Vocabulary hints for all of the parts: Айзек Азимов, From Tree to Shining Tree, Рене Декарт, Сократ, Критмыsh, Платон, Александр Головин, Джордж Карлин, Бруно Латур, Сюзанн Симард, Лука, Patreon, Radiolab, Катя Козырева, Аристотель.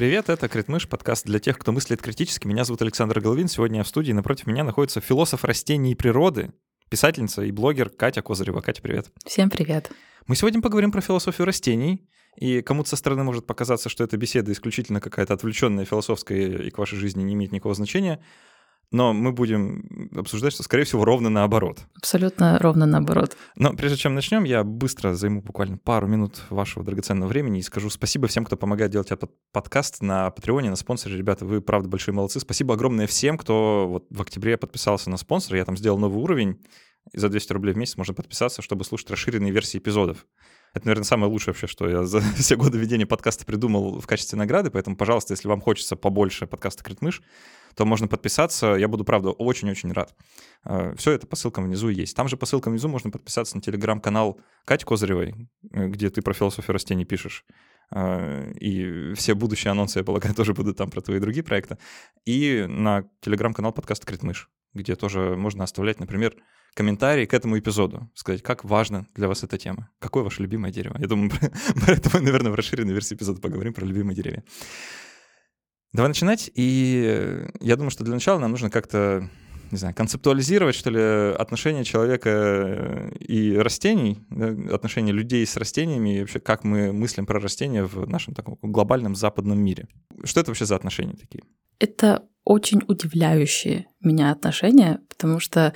Привет, это Критмыш, подкаст для тех, кто мыслит критически. Меня зовут Александр Головин, сегодня я в студии, напротив меня находится философ растений и природы, писательница и блогер Катя Козырева. Катя, привет. Всем привет. Мы сегодня поговорим про философию растений, и кому-то со стороны может показаться, что эта беседа исключительно какая-то отвлеченная, философская и к вашей жизни не имеет никакого значения, но мы будем обсуждать, что, скорее всего, ровно наоборот. Абсолютно ровно наоборот. Но прежде чем начнем, я быстро займу буквально пару минут вашего драгоценного времени и скажу спасибо всем, кто помогает делать этот подкаст на Патреоне, на спонсоре. Ребята, вы, правда, большие молодцы. Спасибо огромное всем, кто вот в октябре подписался на спонсор. Я там сделал новый уровень. И за 200 рублей в месяц можно подписаться, чтобы слушать расширенные версии эпизодов. Это, наверное, самое лучшее вообще, что я за все годы ведения подкаста придумал в качестве награды. Поэтому, пожалуйста, если вам хочется побольше подкаста «Критмыш», то можно подписаться. Я буду, правда, очень-очень рад. Все это по ссылкам внизу есть. Там же по ссылкам внизу можно подписаться на телеграм-канал Кати Козыревой, где ты про философию растений пишешь. И все будущие анонсы, я полагаю, тоже будут там про твои другие проекты. И на телеграм-канал подкаста «Критмыш», где тоже можно оставлять, например, комментарии к этому эпизоду, сказать, как важна для вас эта тема, какое ваше любимое дерево. Я думаю, поэтому, наверное, в расширенной версии эпизода поговорим про любимые деревья. Давай начинать, и я думаю, что для начала нам нужно как-то, не знаю, концептуализировать, что ли, отношения человека и растений, отношения людей с растениями, и вообще как мы мыслим про растения в нашем таком глобальном западном мире. Что это вообще за отношения такие? Это очень удивляющие меня отношения, потому что,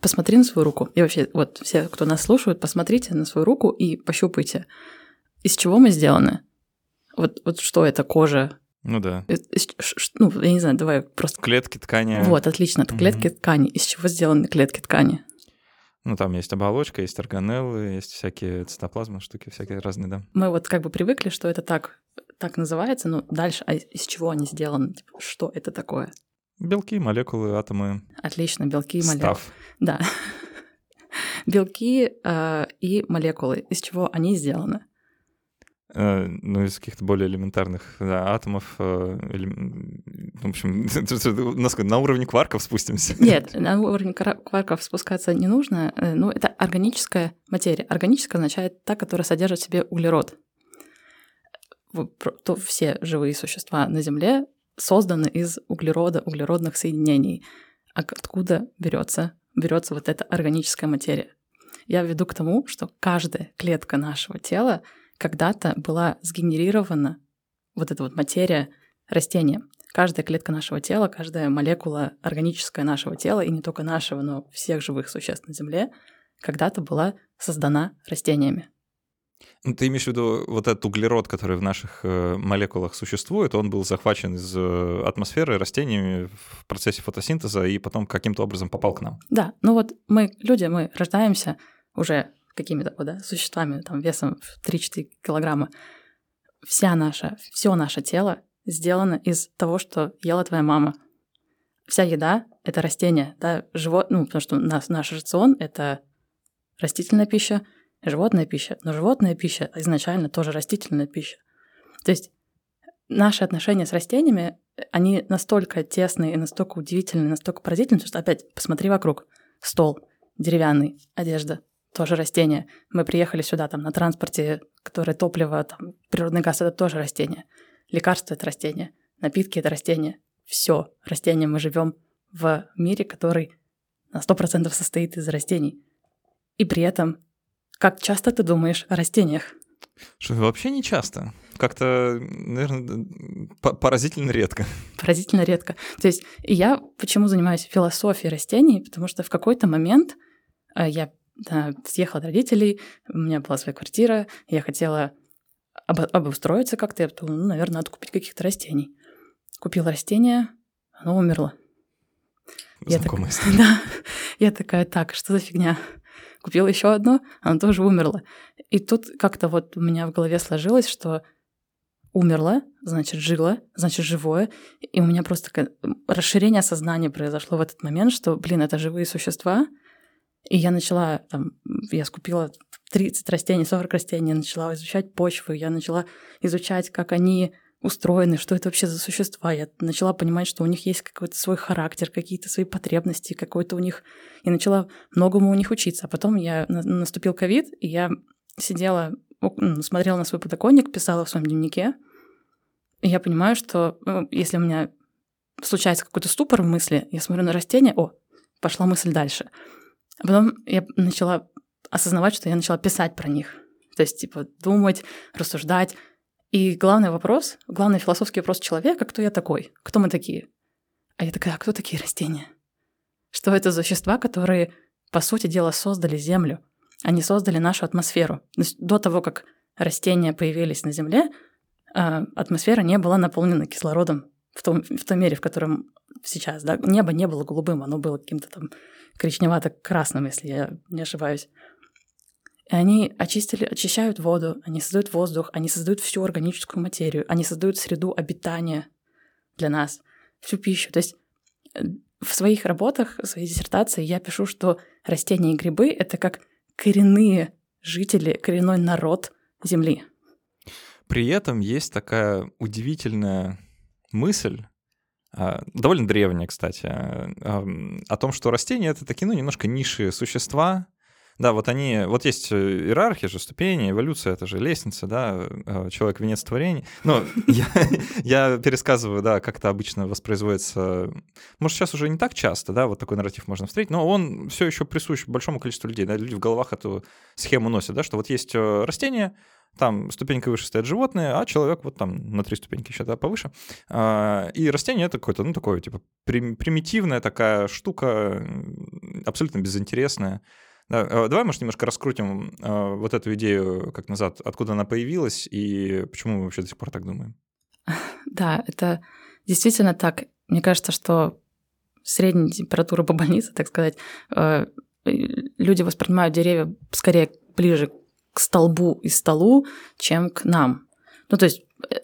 посмотри на свою руку. И вообще, вот все, кто нас слушают, посмотрите на свою руку и пощупайте. Из чего мы сделаны? Вот что это, кожа? Ну да. Я не знаю, давай просто... Клетки, ткани. Вот, отлично. Клетки, ткани. Из чего сделаны клетки, ткани? Там есть оболочка, есть органеллы, есть всякие цитоплазмы, штуки всякие разные, да. Мы вот как бы привыкли, что это так называется, но дальше, а из чего они сделаны? Что это такое? Белки, молекулы, атомы. Отлично, белки и молекулы. Да. Белки и молекулы. Из чего они сделаны? Из каких-то более элементарных атомов. В общем, на уровне кварков спустимся. Нет, на уровне кварков спускаться не нужно. Это органическая материя. Органическая означает та, которая содержит в себе углерод. То все живые существа на Земле созданы из углерода, углеродных соединений. А откуда берется вот эта органическая материя? Я веду к тому, что каждая клетка нашего тела когда-то была сгенерирована, вот эта вот материя растения. Каждая клетка нашего тела, каждая молекула органическая нашего тела, и не только нашего, но всех живых существ на Земле, когда-то была создана растениями. Ты имеешь в виду вот этот углерод, который в наших молекулах существует, он был захвачен из атмосферы растениями в процессе фотосинтеза и потом каким-то образом попал к нам? Да, мы, люди, мы рождаемся уже какими-то существами, весом в 3-4 килограмма. Все наше тело сделано из того, что ела твоя мама. Вся еда — это растения, потому что наш рацион — это растительная пища, животная пища, но животная пища изначально тоже растительная пища. То есть наши отношения с растениями, они настолько тесные, настолько удивительные, настолько поразительные, потому что опять посмотри вокруг. Стол деревянный, одежда, тоже растение. Мы приехали сюда на транспорте, которое топливо, природный газ — это тоже растение. Лекарства — это растение, напитки — это растение. Все растения. Мы живем в мире, который на 100% состоит из растений. И при этом как часто ты думаешь о растениях? Вообще не часто. Как-то, наверное, поразительно редко. Поразительно редко. То есть я почему занимаюсь философией растений? Потому что в какой-то момент я съехала от родителей, у меня была своя квартира, я хотела обустроиться как-то, я подумала, наверное, надо купить каких-то растений. Купила растение, оно умерло. Знакомая история. Да. Я такая, что за фигня? Купила еще одно, оно тоже умерло. И тут как-то у меня в голове сложилось, что умерло, значит, жило, значит, живое. И у меня просто расширение сознания произошло в этот момент, что, это живые существа. И я начала, я скупила 30 растений, 40 растений, я начала изучать почву, я начала изучать, как они устроены, что это вообще за существа. Я начала понимать, что у них есть какой-то свой характер, какие-то свои потребности, какой-то у них... И начала многому у них учиться. А потом наступил ковид, и я сидела, смотрела на свой подоконник, писала в своем дневнике, Я понимаю, что если у меня случается какой-то ступор в мысли, я смотрю на растение, о, пошла мысль дальше. А потом я начала осознавать, что я начала писать про них. То есть, типа, думать, рассуждать. И главный вопрос, главный философский вопрос человека, кто я такой, кто мы такие? А я такая, а кто такие растения? Что это за существа, которые, по сути дела, создали Землю? Они создали нашу атмосферу. То есть до того, как растения появились на Земле, атмосфера не была наполнена кислородом в той мере, в котором сейчас. Да? Небо не было голубым, оно было каким-то там коричневато-красным, если я не ошибаюсь. И они очищают воду, они создают воздух, они создают всю органическую материю, они создают среду обитания для нас, всю пищу. То есть в своих работах, в своей диссертации я пишу, что растения и грибы — это как коренные жители, коренной народ Земли. При этом есть такая удивительная мысль, довольно древняя, кстати, о том, что растения — это такие, немножко низшие существа. Да, вот есть иерархия же, ступени, эволюция, это же лестница, да, человек — венец творений. Ну, я пересказываю, да, как это обычно воспроизводится. Может, сейчас уже не так часто, да, вот такой нарратив можно встретить, но он все еще присущ большому количеству людей, да, люди в головах эту схему носят, да, что вот есть растения, там ступенька выше стоят животные, а человек вот там на 3 ступеньки еще, да, повыше. И растение — это какое-то, такое, типа, примитивная такая штука, абсолютно безинтересная. Да, давай, может, немножко раскрутим вот эту идею как назад, откуда она появилась и почему мы вообще до сих пор так думаем? Да, это действительно так. Мне кажется, что средняя температура по больнице, так сказать, люди воспринимают деревья скорее ближе к столбу и столу, чем к нам. Ну, то есть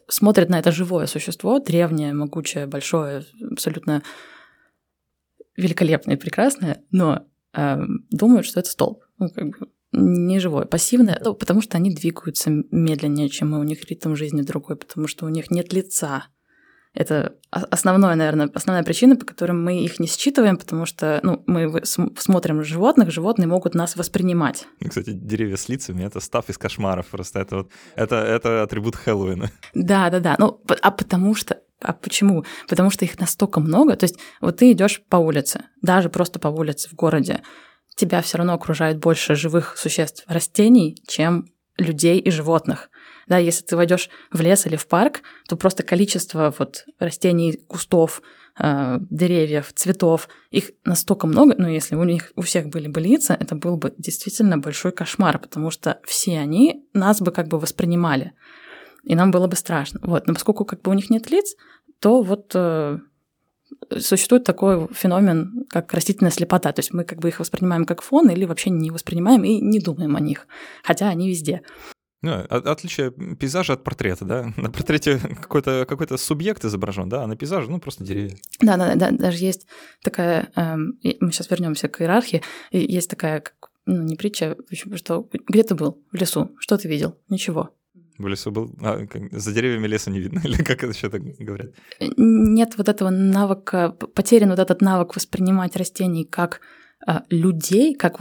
смотрят на это живое существо, древнее, могучее, большое, абсолютно великолепное и прекрасное, но думают, что это столб, не живое, пассивное, потому что они двигаются медленнее, чем мы, у них ритм жизни другой, потому что у них нет лица. Это основная причина, по которой мы их не считываем, потому что мы смотрим животных, животные могут нас воспринимать. Кстати, деревья с лицами — это стафф из кошмаров просто, это атрибут Хэллоуина. Да-да-да, почему? Потому что их настолько много. То есть вот ты идешь по улице, даже просто по улице в городе, тебя все равно окружает больше живых существ, растений, чем людей и животных. Да, если ты войдешь в лес или в парк, то просто количество растений, кустов, деревьев, цветов, их настолько много, но если у всех были бы лица, это был бы действительно большой кошмар, потому что все они нас бы как бы воспринимали. И нам было бы страшно. Но поскольку у них нет лиц, то существует такой феномен, как растительная слепота. То есть мы их воспринимаем как фон или вообще не воспринимаем и не думаем о них, хотя они везде. Отличие пейзажа от портрета, да? На портрете какой-то субъект изображен, да, а на пейзаже просто деревья. Да, даже есть такая... мы сейчас вернемся к иерархии. Есть такая, не притча, что где ты был в лесу, что ты видел, ничего. В лесу был? За деревьями леса не видно? Или как это еще так говорят? Нет этого навыка, потерян этот навык воспринимать растений как людей, как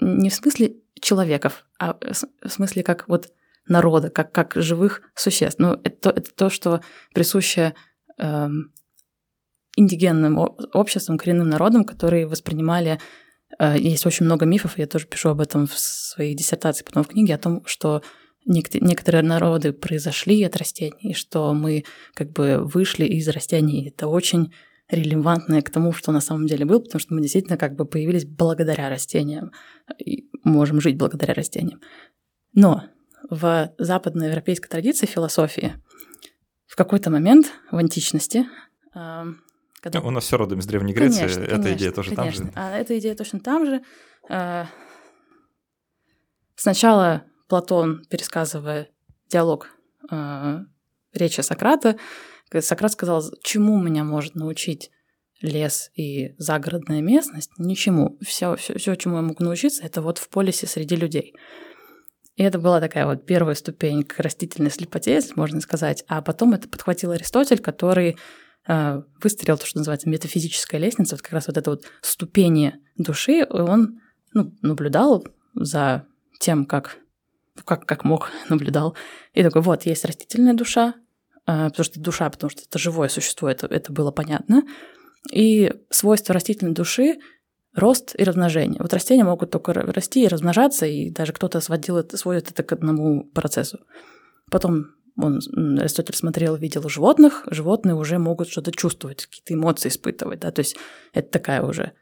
не в смысле человеков, а в смысле как народа, как живых существ. Это то, что присуще индигенным обществам, коренным народам, которые воспринимали... Есть очень много мифов, я тоже пишу об этом в своей диссертации, потом в книге, о том, что некоторые народы произошли от растений, и что мы вышли из растений. Это очень релевантно к тому, что на самом деле было, потому что мы действительно появились благодаря растениям и можем жить благодаря растениям. Но в западноевропейской традиции философии в какой-то момент в античности... У нас все родом из Древней Греции, эта идея тоже там же. Эта идея точно там же. Сначала... Платон, пересказывая диалог речи Сократа, Сократ сказал, чему меня может научить лес и загородная местность? Ничему. Все, чему я могу научиться, это в полисе среди людей. И это была такая первая ступень к растительной слепоте, если можно сказать. А потом это подхватил Аристотель, который выстроил то, что называется метафизическая лестница, как раз это ступени души. И он наблюдал за тем, как мог, наблюдал. И такой, есть растительная душа, потому что душа, потому что это живое существо, это было понятно. И свойства растительной души – рост и размножение. Вот растения могут только расти и размножаться, и даже кто-то сводит это к одному процессу. Потом Аристотель смотрел, видел животных, животные уже могут что-то чувствовать, какие-то эмоции испытывать, да, то есть это такая уже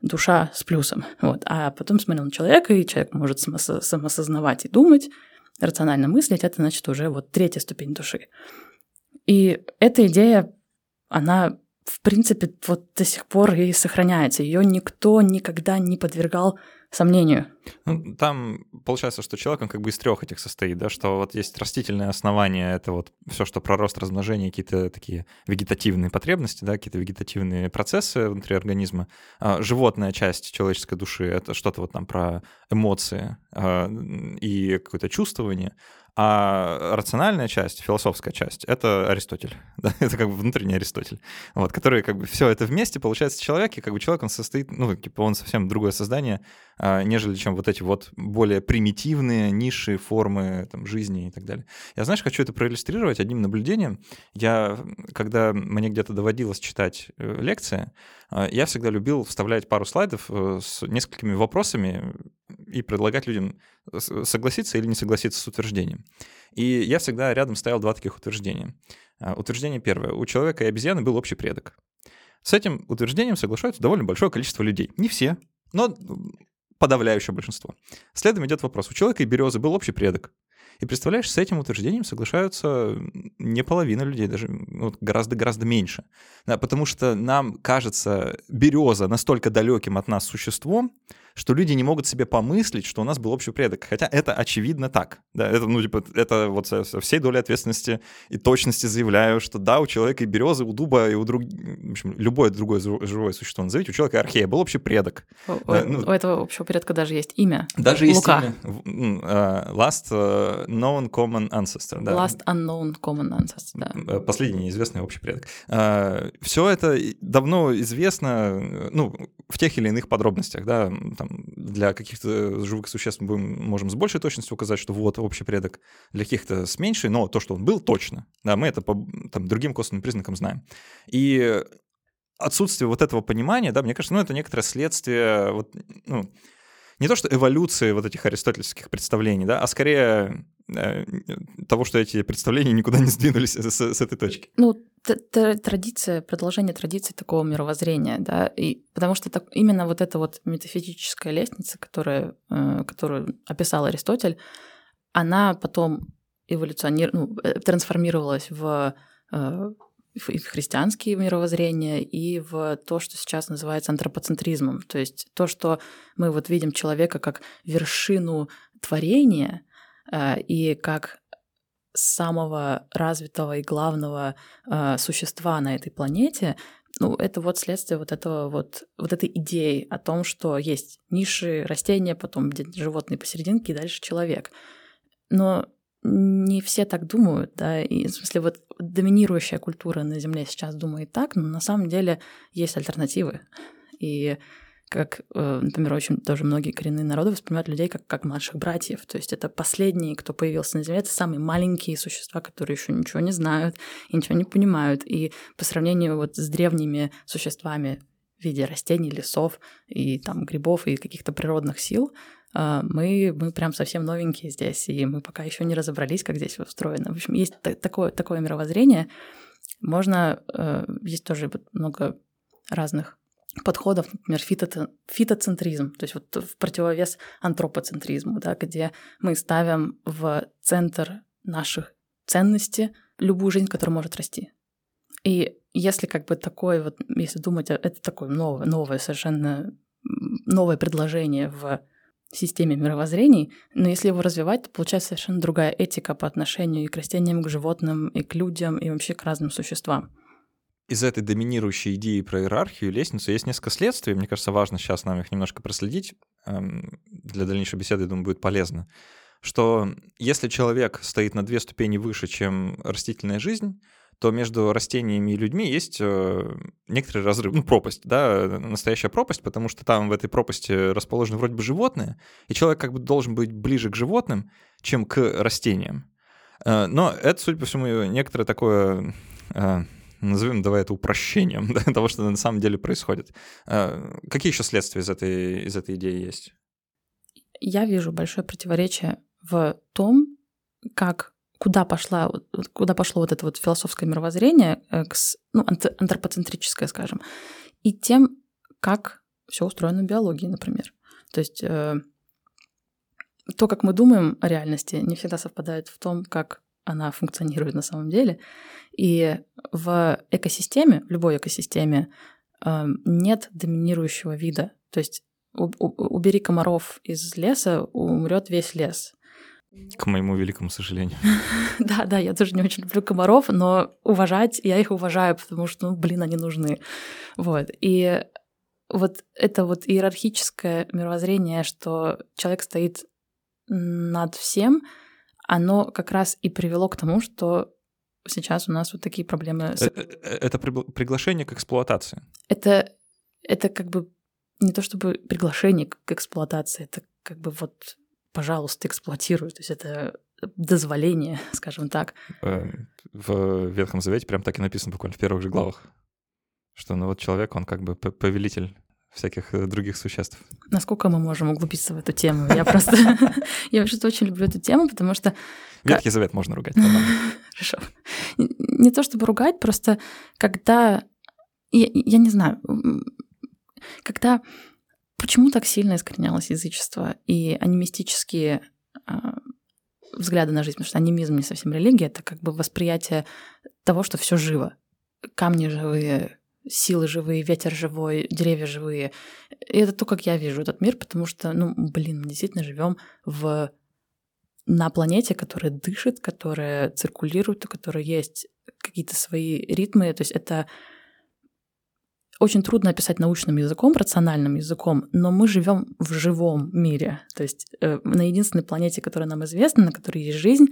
душа с плюсом, вот. А потом смотрел на человека, и человек может самосознавать и думать, рационально мыслить, это, значит, уже вот третья ступень души. И эта идея, она, в принципе, вот до сих пор и сохраняется, ее никто никогда не подвергал сомнению. Ну, там получается, что человек, он как бы из трех этих состоит, да, что вот есть растительное основание, это вот все, что про рост, размножение, какие-то такие вегетативные потребности, да, какие-то вегетативные процессы внутри организма. Животная часть человеческой души — это что-то вот там про эмоции и какое-то чувствование. А рациональная часть, философская часть — это Аристотель, да? Это как бы внутренний Аристотель, вот, который как бы все это вместе, получается, человек, и как бы человек, он состоит, ну, типа он совсем другое создание, нежели чем вот эти вот более примитивные ниши, формы там, жизни и так далее. Я, знаешь, хочу это проиллюстрировать одним наблюдением. Я, когда мне где-то доводилось читать лекции, я всегда любил вставлять пару слайдов с несколькими вопросами и предлагать людям согласиться или не согласиться с утверждением. И я всегда рядом ставил два таких утверждения. Утверждение первое. У человека и обезьяны был общий предок. С этим утверждением соглашаются довольно большое количество людей. Не все, но подавляющее большинство. Следом идет вопрос. У человека и березы был общий предок. И представляешь, с этим утверждением соглашаются не половина людей, даже гораздо-гораздо меньше. Да, потому что нам кажется береза настолько далеким от нас существом, что люди не могут себе помыслить, что у нас был общий предок. Хотя это очевидно так. Да, это, ну, типа, это вот со всей долей ответственности и точности заявляю, что да, у человека и березы, у дуба, и у в общем, любое другое живое существо назовите, у человека архея был общий предок. У этого общего предка даже есть имя. Даже Лука. Есть имя. Last known common ancestor. Да. Last unknown common ancestor. Да. Последний неизвестный общий предок. Все это давно известно, ну, в тех или иных подробностях, да, там, для каких-то живых существ мы можем с большей точностью указать, что вот общий предок, для каких-то с меньшей, но то, что он был, точно. Да, мы это по там, другим косвенным признакам знаем. И отсутствие вот этого понимания, да, мне кажется, ну, это некоторое следствие, вот, ну, не то что эволюции вот этих аристотельских представлений, да, а скорее того, что эти представления никуда не сдвинулись с этой точки. Ну, традиция, продолжение традиции такого мировоззрения, да, и потому что так, именно вот эта вот метафизическая лестница, которую описал Аристотель, она потом трансформировалась в христианские мировоззрения и в то, что сейчас называется антропоцентризмом. То есть то, что мы вот видим человека как вершину творения и как самого развитого и главного существа на этой планете, ну, это вот следствие вот этого вот этой идеи о том, что есть ниши, растения, потом животные посерединке, и дальше человек. Но не все так думают, да, и в смысле вот доминирующая культура на Земле сейчас думает так, но на самом деле есть альтернативы. И как, например, очень тоже многие коренные народы воспринимают людей как младших братьев. То есть это последние, кто появился на Земле, это самые маленькие существа, которые еще ничего не знают и ничего не понимают. И по сравнению вот с древними существами в виде растений, лесов и там грибов и каких-то природных сил, мы прям совсем новенькие здесь, и мы пока еще не разобрались, как здесь устроено. В общем, есть такое мировоззрение. Есть тоже много разных подходов, например, фитоцентризм, то есть вот в противовес антропоцентризму, да, где мы ставим в центр наших ценностей любую жизнь, которая может расти. И если как бы такое вот, если думать, это такое новое, совершенно новое предложение в системе мировоззрений, но если его развивать, то получается совершенно другая этика по отношению и к растениям, и к животным, и к людям, и вообще к разным существам. Из этой доминирующей идеи про иерархию, лестницу, есть несколько следствий. Мне кажется, важно сейчас нам их немножко проследить. Для дальнейшей беседы, я думаю, будет полезно. Что если человек стоит на две ступени выше, чем растительная жизнь, то между растениями и людьми есть некоторый разрыв, ну, пропасть, да, настоящая пропасть, потому что там в этой пропасти расположены вроде бы животные, и человек как бы должен быть ближе к животным, чем к растениям. Но это, судя по всему, некоторое такое... Назовем, давай это упрощением того, что на самом деле происходит. Какие еще следствия из этой идеи есть? Я вижу большое противоречие в том, куда пошло вот это вот философское мировоззрение, антропоцентрическое, скажем, и тем, как все устроено в биологии, например. То есть то, как мы думаем о реальности, не всегда совпадает в том, как она функционирует на самом деле. И в экосистеме, в любой экосистеме, нет доминирующего вида. То есть убери комаров из леса, умрет весь лес. К моему великому сожалению. Да, я тоже не очень люблю комаров, но уважать, я их уважаю, потому что, они нужны. Вот. И вот это вот иерархическое мировоззрение, что человек стоит над всем, оно как раз и привело к тому, что сейчас у нас вот такие проблемы. Это приглашение к эксплуатации. Это как бы не то чтобы приглашение к эксплуатации, это как бы вот, пожалуйста, эксплуатируй. То есть это дозволение, скажем так. В Ветхом Завете прям так и написано буквально в первых же главах, что ну вот человек, он как бы повелитель всяких других существ. Насколько мы можем углубиться в эту тему? Я очень люблю эту тему, потому что... Ветхий Завет можно ругать. Хорошо. Не то чтобы ругать, просто когда... Я не знаю. Когда... Почему так сильно искоренялось язычество и анимистические взгляды на жизнь? Потому что анимизм не совсем религия, это как бы восприятие того, что все живо. Камни живые, силы живые, ветер живой, деревья живые. И это то, как я вижу этот мир, потому что, мы действительно живем на планете, которая дышит, которая циркулирует, у которой есть какие-то свои ритмы. То есть это очень трудно описать научным языком, рациональным языком, но мы живем в живом мире. То есть на единственной планете, которая нам известна, на которой есть жизнь,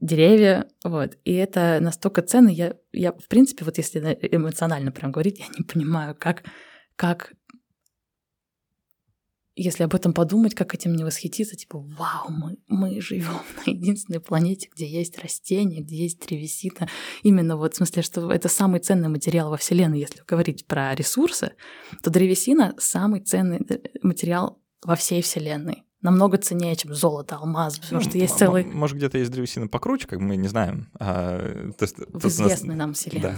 деревья, вот. И это настолько ценно. Я в принципе, вот если эмоционально прям говорить, я не понимаю, как если об этом подумать, как этим не восхититься, вау, мы живем на единственной планете, где есть растения, где есть древесина. Именно вот в смысле, что это самый ценный материал во Вселенной. Если говорить про ресурсы, то древесина — самый ценный материал во всей Вселенной. Намного ценнее, чем золото, алмаз, потому что есть целый... Может, где-то есть древесина покруче, как мы не знаем. В известной нам вселенной.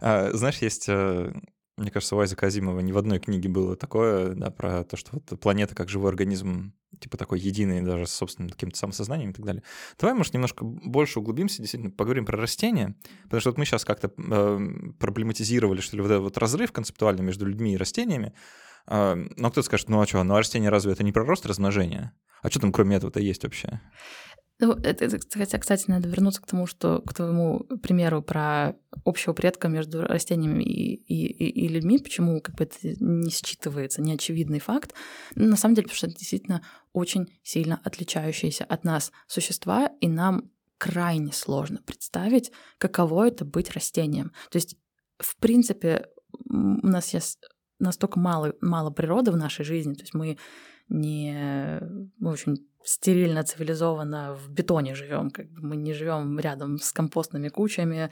Да. Знаешь, есть... Мне кажется, у Айзека Азимова ни в одной книге было такое, да, про то, что вот планета как живой организм, такой единый даже с собственным каким-то самосознанием и так далее. Давай, может, немножко больше углубимся, действительно, поговорим про растения, потому что вот мы сейчас как-то проблематизировали, что ли, вот этот вот разрыв концептуальный между людьми и растениями. Но кто-то скажет, а растение разве это не про рост размножения? А что там кроме этого-то есть вообще? Кстати, надо вернуться к тому, что к твоему примеру про общего предка между растениями и людьми, почему как бы это не считывается, не очевидный факт. На самом деле, потому что это действительно очень сильно отличающиеся от нас существа, и нам крайне сложно представить, каково это быть растением. То есть, в принципе, у нас есть настолько мало природы в нашей жизни, то есть мы очень стерильно, цивилизованно в бетоне живем, как бы мы не живем рядом с компостными кучами,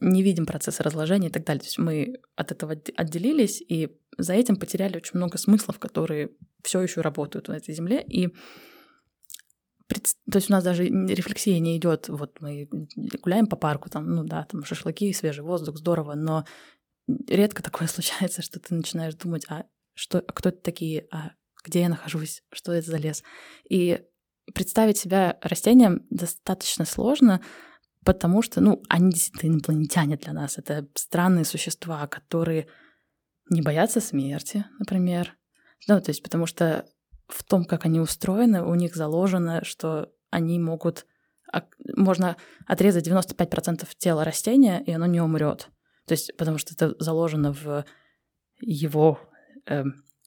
не видим процесса разложения и так далее. То есть мы от этого отделились и за этим потеряли очень много смыслов, которые все еще работают на этой земле. То есть у нас даже рефлексия не идет. Вот мы гуляем по парку, там шашлыки, свежий воздух, здорово, но редко такое случается, что ты начинаешь думать, кто это такие, где я нахожусь, что это за лес. И представить себя растением достаточно сложно, потому что, они действительно инопланетяне для нас. Это странные существа, которые не боятся смерти, например. То есть потому что в том, как они устроены, у них заложено, что они можно отрезать 95% тела растения, и оно не умрет. То есть потому что это заложено в его...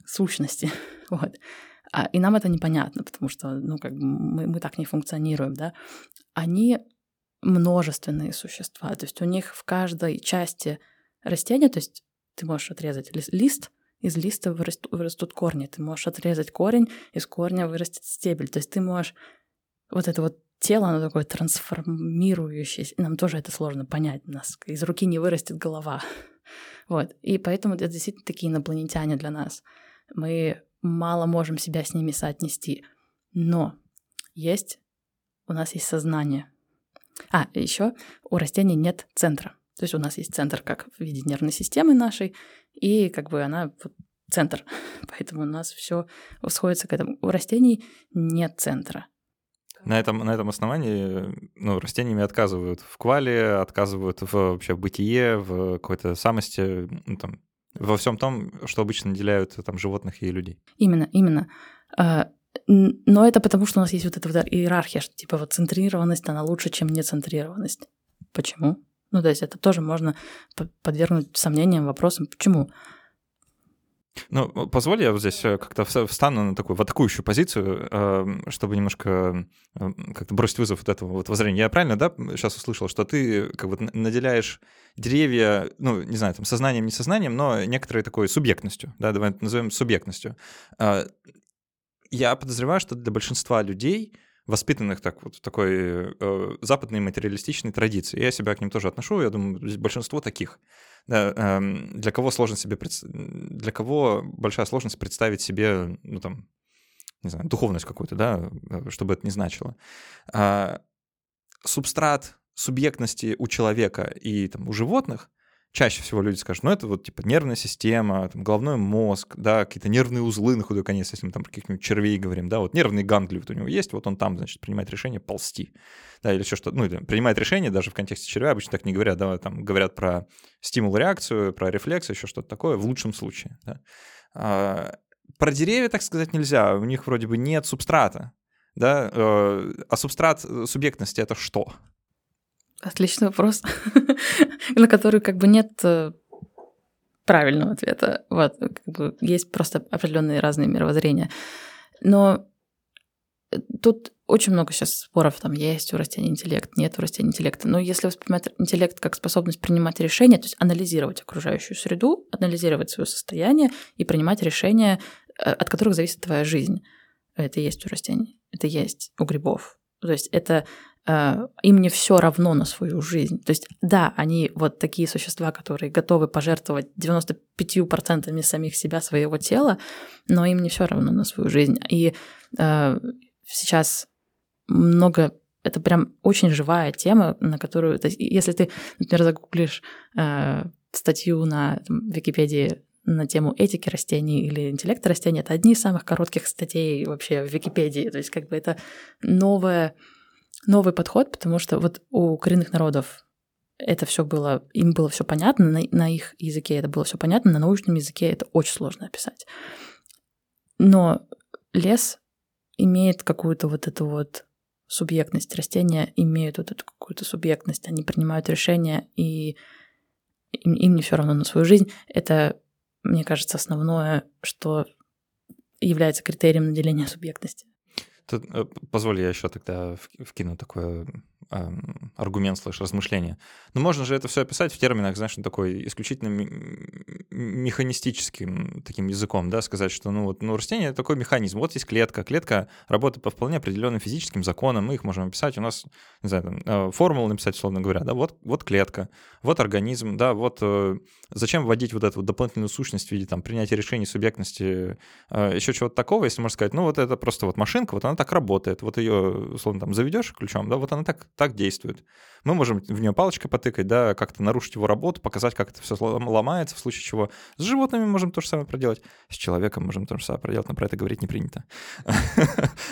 сущности, вот. И нам это непонятно, потому что, мы так не функционируем, да. Они множественные существа, то есть у них в каждой части растения, то есть ты можешь отрезать лист, из листа вырастут корни, ты можешь отрезать корень, из корня вырастет стебель, то есть ты можешь вот это вот тело, оно такое трансформирующееся. Нам тоже это сложно понять. У нас из руки не вырастет голова. Вот. И поэтому это действительно такие инопланетяне для нас. Мы мало можем себя с ними соотнести. Но у нас есть сознание. А, еще у растений нет центра. То есть у нас есть центр как в виде нервной системы нашей, и как бы она центр. Поэтому у нас все сходится к этому. У растений нет центра. На этом основании растениями отказывают в квале, отказывают вообще в бытие, в какой-то самости, во всем том, что обычно наделяют животных и людей. Именно. Но это потому, что у нас есть вот эта вот иерархия, что центрированность, она лучше, чем нецентрированность. Почему? То есть это тоже можно подвергнуть сомнениям, вопросам, почему. Позволь, я вот здесь как-то встану на такую в атакующую позицию, чтобы немножко как-то бросить вызов вот этого вот воззрения. Я правильно, да, сейчас услышал, что ты как бы наделяешь деревья, сознанием, не сознанием, но некоторой такой субъектностью, да, давай назовем субъектностью. Я подозреваю, что для большинства людей, воспитанных так вот в такой западной материалистичной традиции. Я себя к ним тоже отношу, я думаю, большинство таких. Да, для кого большая сложность представить себе, духовность какую-то, да, что бы это ни значило. Субстрат субъектности у человека и у животных чаще всего люди скажут, это нервная система, головной мозг, да, какие-то нервные узлы на худой конец, если мы про каких-нибудь червей говорим, да, нервные ганглии у него есть, он там, принимает решение ползти, да, или еще что-то, принимает решение, даже в контексте червя обычно так не говорят, да, говорят про стимул-реакцию, про рефлекс, еще что-то такое, в лучшем случае, да. Про деревья, так сказать, нельзя, у них вроде бы нет субстрата, да, а субстрат субъектности — это что? Отличный вопрос, на который нет правильного ответа. Вот, есть просто определенные разные мировоззрения. Но тут очень много сейчас споров. Есть у растений интеллект, нет у растений интеллекта. Но если воспринимать интеллект как способность принимать решения, то есть анализировать окружающую среду, анализировать свое состояние и принимать решения, от которых зависит твоя жизнь. Это есть у растений, это есть у грибов. То есть это... им не все равно на свою жизнь. То есть, да, они вот такие существа, которые готовы пожертвовать 95% самих себя, своего тела, но им не все равно на свою жизнь. И сейчас много... Это прям очень живая тема, на которую... То есть, если ты, например, загуглишь статью на Википедии на тему этики растений или интеллекта растений, это одни из самых коротких статей вообще в Википедии. То есть это новый подход, потому что у коренных народов это все было, им было все понятно, на их языке это было все понятно, на научном языке это очень сложно описать. Но лес имеет какую-то субъектность, растения имеют какую-то субъектность, они принимают решения, и им не все равно на свою жизнь. Это, мне кажется, основное, что является критерием наделения субъектности. Позволь, я еще тогда вкину такой аргумент, размышление. Но можно же это все описать в терминах, такой исключительно механистическим таким языком, да, сказать, что растение — это такой механизм. Вот есть клетка. Клетка работает по вполне определенным физическим законам, мы их можем описать. У нас, формулу написать, условно говоря, да, вот клетка, вот организм, да, вот зачем вводить эту дополнительную сущность в виде принятия решений, субъектности, еще чего-то такого, если можно сказать, это просто машинка, она так работает, ее, условно, заведешь ключом, да, она так действует. Мы можем в нее палочкой потыкать, да, как-то нарушить его работу, показать, как это все ломается, в случае чего. С животными можем то же самое проделать, с человеком можем то же самое проделать, но про это говорить не принято.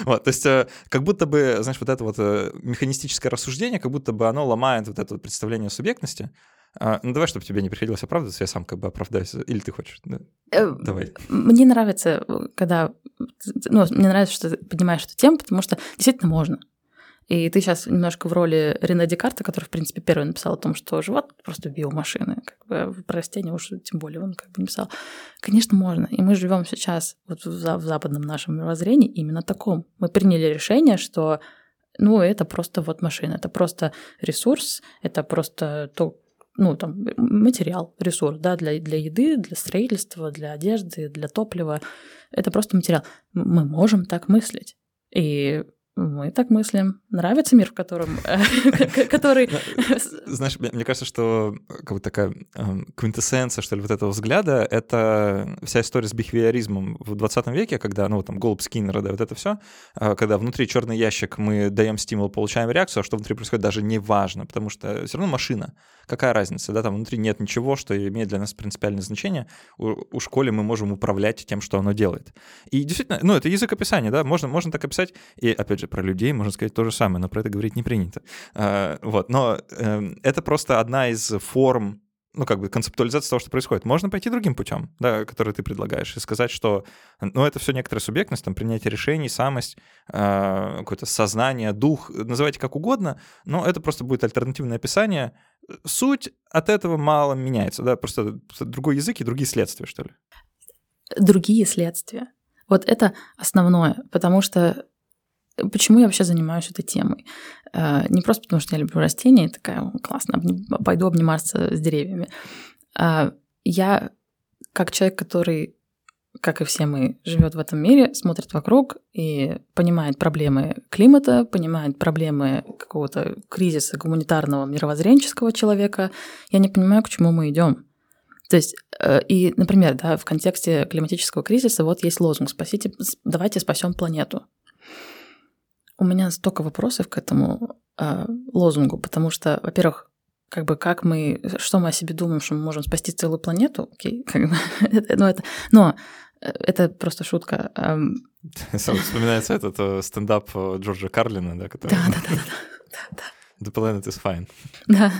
То есть как будто бы, это механистическое рассуждение, как будто бы оно ломает это представление субъектности. Давай, чтобы тебе не приходилось оправдываться, я сам оправдаюсь. Или ты хочешь? Да? Давай. Мне нравится, когда... мне нравится, что ты поднимаешь эту тему, потому что действительно можно. И ты сейчас немножко в роли Рене Декарта, который, в принципе, первый написал о том, что живот просто биомашины, про растения уж тем более он не писал. Конечно, можно. И мы живем сейчас в западном нашем мировоззрении именно таком. Мы приняли решение, что это просто машина, это просто ресурс, это просто то, материал, ресурс, да, для еды, для строительства, для одежды, для топлива. Это просто материал. Мы можем так мыслить. И мы так мыслим. Нравится мир, в котором... Знаешь, мне кажется, что как бы такая квинтэссенция, что ли, вот этого взгляда, это вся история с бихевиоризмом в 20 веке, когда, ну, там, голубь Скиннера, да, вот это все, когда внутри черный ящик мы даем стимул, получаем реакцию, а что внутри происходит, даже не важно, потому что все равно машина. Какая разница, да, там внутри нет ничего, что имеет для нас принципиальное значение. У школы мы можем управлять тем, что оно делает. И действительно, ну, это язык описания, да, можно так описать, и, опять же, про людей можно сказать то же самое, но про это говорить не принято. Вот, но это просто одна из форм, ну, как бы концептуализации того, что происходит. Можно пойти другим путем, да, который ты предлагаешь, и сказать, что, ну, это все некоторая субъектность, там, принятие решений, самость, какое-то сознание, дух, называйте как угодно, но это просто будет альтернативное описание. Суть от этого мало меняется, да, просто другой язык и другие следствия, что ли. Другие следствия. Вот это основное, потому что почему я вообще занимаюсь этой темой? Не просто потому, что я люблю растения, такая, классно, пойду обниматься с деревьями. Я, как человек, который, как и все мы, живет в этом мире, смотрит вокруг и понимает проблемы климата, понимает проблемы какого-то кризиса гуманитарного, мировоззренческого человека, я не понимаю, к чему мы идем. То есть, и, например, да, в контексте климатического кризиса вот есть лозунг «Давайте спасем планету». У меня столько вопросов к этому лозунгу, потому что, во-первых, как бы как мы, что мы о себе думаем, что мы можем спасти целую планету, окей, как бы, но это просто шутка. Сам вспоминается этот стендап Джорджа Карлина, да, который... Да. The planet is fine. Да,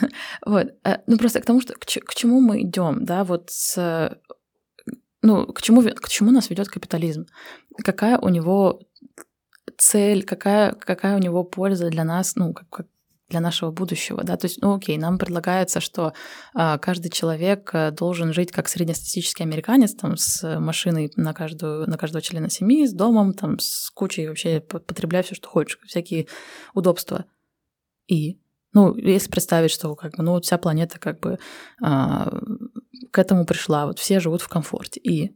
вот. Ну просто к тому, что к чему мы идем, да, вот с... Ну, к чему нас ведет капитализм? Какая у него... цель, какая у него польза для нас, ну, как для нашего будущего, да, то есть, ну, окей, нам предлагается, что каждый человек должен жить как среднестатистический американец, там, с машиной на каждого члена семьи, с домом, там, с кучей вообще, потребляя все, что хочешь, всякие удобства. И, ну, если представить, что, как бы, ну, вся планета, как бы, к этому пришла, вот все живут в комфорте. И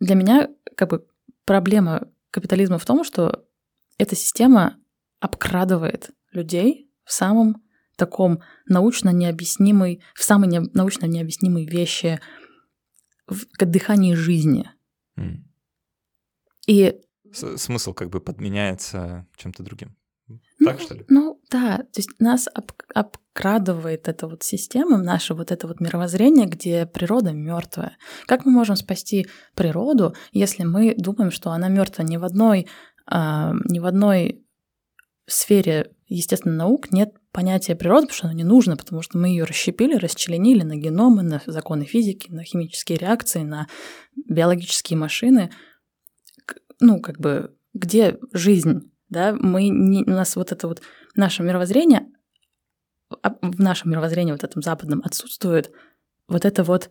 для меня, как бы, проблема капитализма в том, что эта система обкрадывает людей в самом таком научно необъяснимой вещи, к дыханию жизни. И... Смысл как бы подменяется чем-то другим. Так, что ли? Ну да, то есть нас обкрадывает эта вот система, наше вот это вот мировоззрение, где природа мертвая. Как мы можем спасти природу, если мы думаем, что она мертвая? Ни в одной сфере естественных наук нет понятия природы, потому что оно не нужно, потому что мы ее расщепили, расчленили на геномы, на законы физики, на химические реакции, на биологические машины. Ну, как бы, где жизнь? Да, у нас вот это вот наше мировоззрение, в нашем мировоззрении вот этом западном отсутствует вот эта вот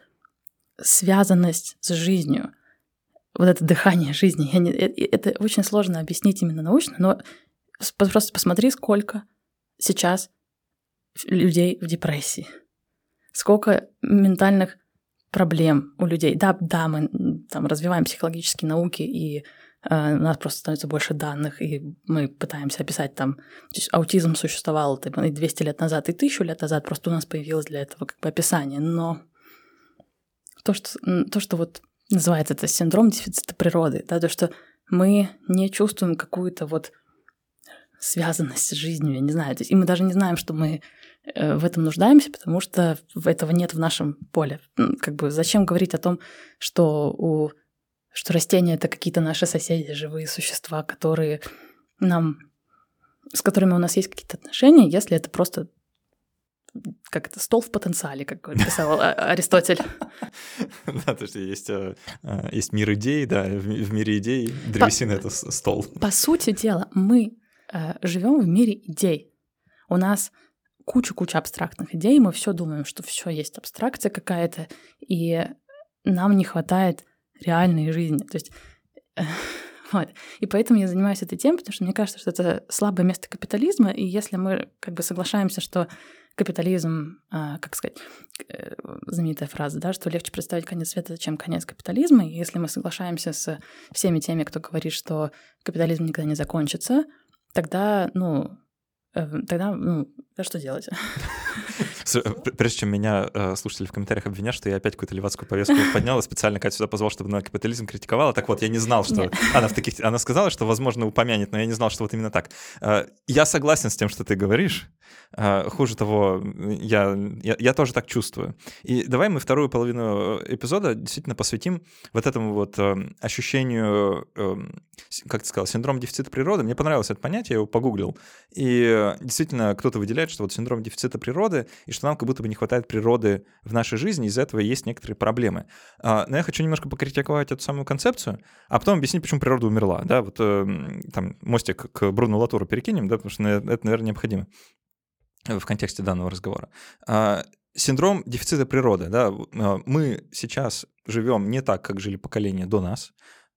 связанность с жизнью, вот это дыхание жизни. Это очень сложно объяснить именно научно, но просто посмотри, сколько сейчас людей в депрессии, сколько ментальных проблем у людей. Да, мы там развиваем психологические науки, и у нас просто становится больше данных, и мы пытаемся описать там... Аутизм существовал 200 лет назад и 1000 лет назад, просто у нас появилось для этого как бы описание. Но то, что вот называется это синдром дефицита природы, да, то, что мы не чувствуем какую-то вот связанность с жизнью, я не знаю. И мы даже не знаем, что мы в этом нуждаемся, потому что этого нет в нашем поле. Как бы зачем говорить о том, что растения — это какие-то наши соседи, живые существа, с которыми у нас есть какие-то отношения, если это просто стол в потенциале, как писал Аристотель. Да, то есть есть мир идей, да, в мире идей древесина — это стол. По сути дела, мы живем в мире идей. У нас куча абстрактных идей, мы все думаем, что все есть абстракция какая-то, и нам не хватает реальной жизни. То есть, вот. И поэтому я занимаюсь этой темой, потому что мне кажется, что это слабое место капитализма, и если мы как бы соглашаемся, что капитализм, как сказать, знаменитая фраза, да, что легче представить конец света, чем конец капитализма. И если мы соглашаемся с всеми теми, кто говорит, что капитализм никогда не закончится, тогда, да что делать? Прежде чем меня слушатели в комментариях обвинят, что я опять какую-то левацкую повестку поднял, специально Катю сюда позвал, чтобы она капитализм критиковала. Так вот, я не знал, что... Она сказала, что, возможно, упомянет, но я не знал, что вот именно так. Я согласен с тем, что ты говоришь. Хуже того, я тоже так чувствую. И давай мы вторую половину эпизода действительно посвятим вот этому вот ощущению, как ты сказал, синдром дефицита природы. Мне понравилось это понятие, я его погуглил. И действительно кто-то выделяет, что вот синдром дефицита природы, и что нам как будто бы не хватает природы в нашей жизни, из-за этого есть некоторые проблемы. Но я хочу немножко покритиковать эту самую концепцию, а потом объяснить, почему природа умерла. Да, вот там мостик к Бруно Латуру перекинем, да, потому что это, наверное, необходимо в контексте данного разговора. Синдром дефицита природы. Да, мы сейчас живем не так, как жили поколения до нас.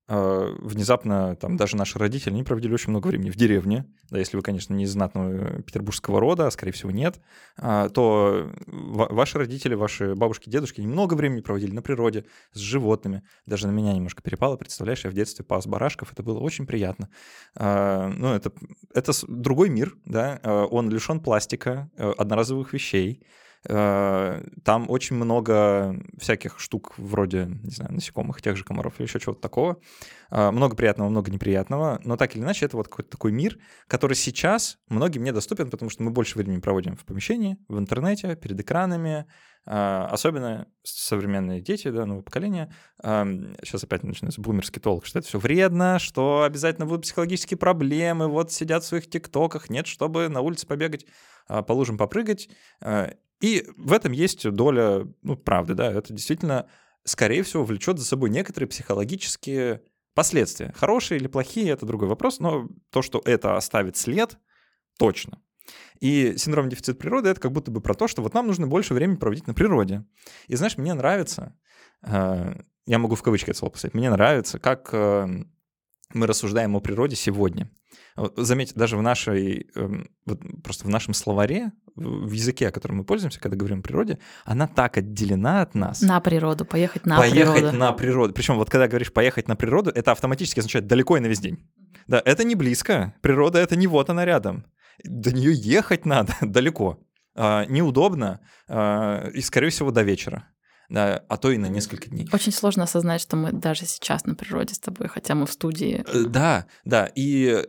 Внезапно там даже наши родители не проводили очень много времени в деревне, да, если вы, конечно, не из знатного петербургского рода, а, скорее всего, нет, то ваши родители, ваши бабушки, дедушки немного времени проводили на природе, с животными. Даже на меня немножко перепало, представляешь, я в детстве пас барашков, это было очень приятно. Ну, это другой мир, да, он лишен пластика, одноразовых вещей. Там очень много всяких штук вроде, не знаю, насекомых, тех же комаров или еще чего-то такого. Много приятного, много неприятного. Но так или иначе, это вот какой-то такой мир, который сейчас многим недоступен, потому что мы больше времени проводим в помещении, в интернете, перед экранами. Особенно современные дети, да, нового поколения. Сейчас опять начинается бумерский толк, что это все вредно, что обязательно будут психологические проблемы, вот сидят в своих тиктоках, нет, чтобы на улице побегать, по лужам попрыгать. И в этом есть доля, ну, правды, да, это действительно, скорее всего, влечет за собой некоторые психологические последствия. Хорошие или плохие, это другой вопрос, но то, что это оставит след, точно. И синдром дефицита природы — это как будто бы про то, что вот нам нужно больше времени проводить на природе. И знаешь, мне нравится, я могу в кавычки это слово поставить, мне нравится, как мы рассуждаем о природе сегодня. Заметьте, даже в нашей, вот просто в нашем словаре, в языке, которым мы пользуемся, когда говорим о природе, она так отделена от нас. На природу, поехать на природу. Причем вот когда говоришь «поехать на природу», это автоматически означает «далеко и на весь день». Да, это не близко, природа — это не вот она рядом. До нее ехать надо далеко, неудобно и, скорее всего, до вечера. Да, а то и на несколько дней. Очень сложно осознать, что мы даже сейчас на природе с тобой, хотя мы в студии. Да, и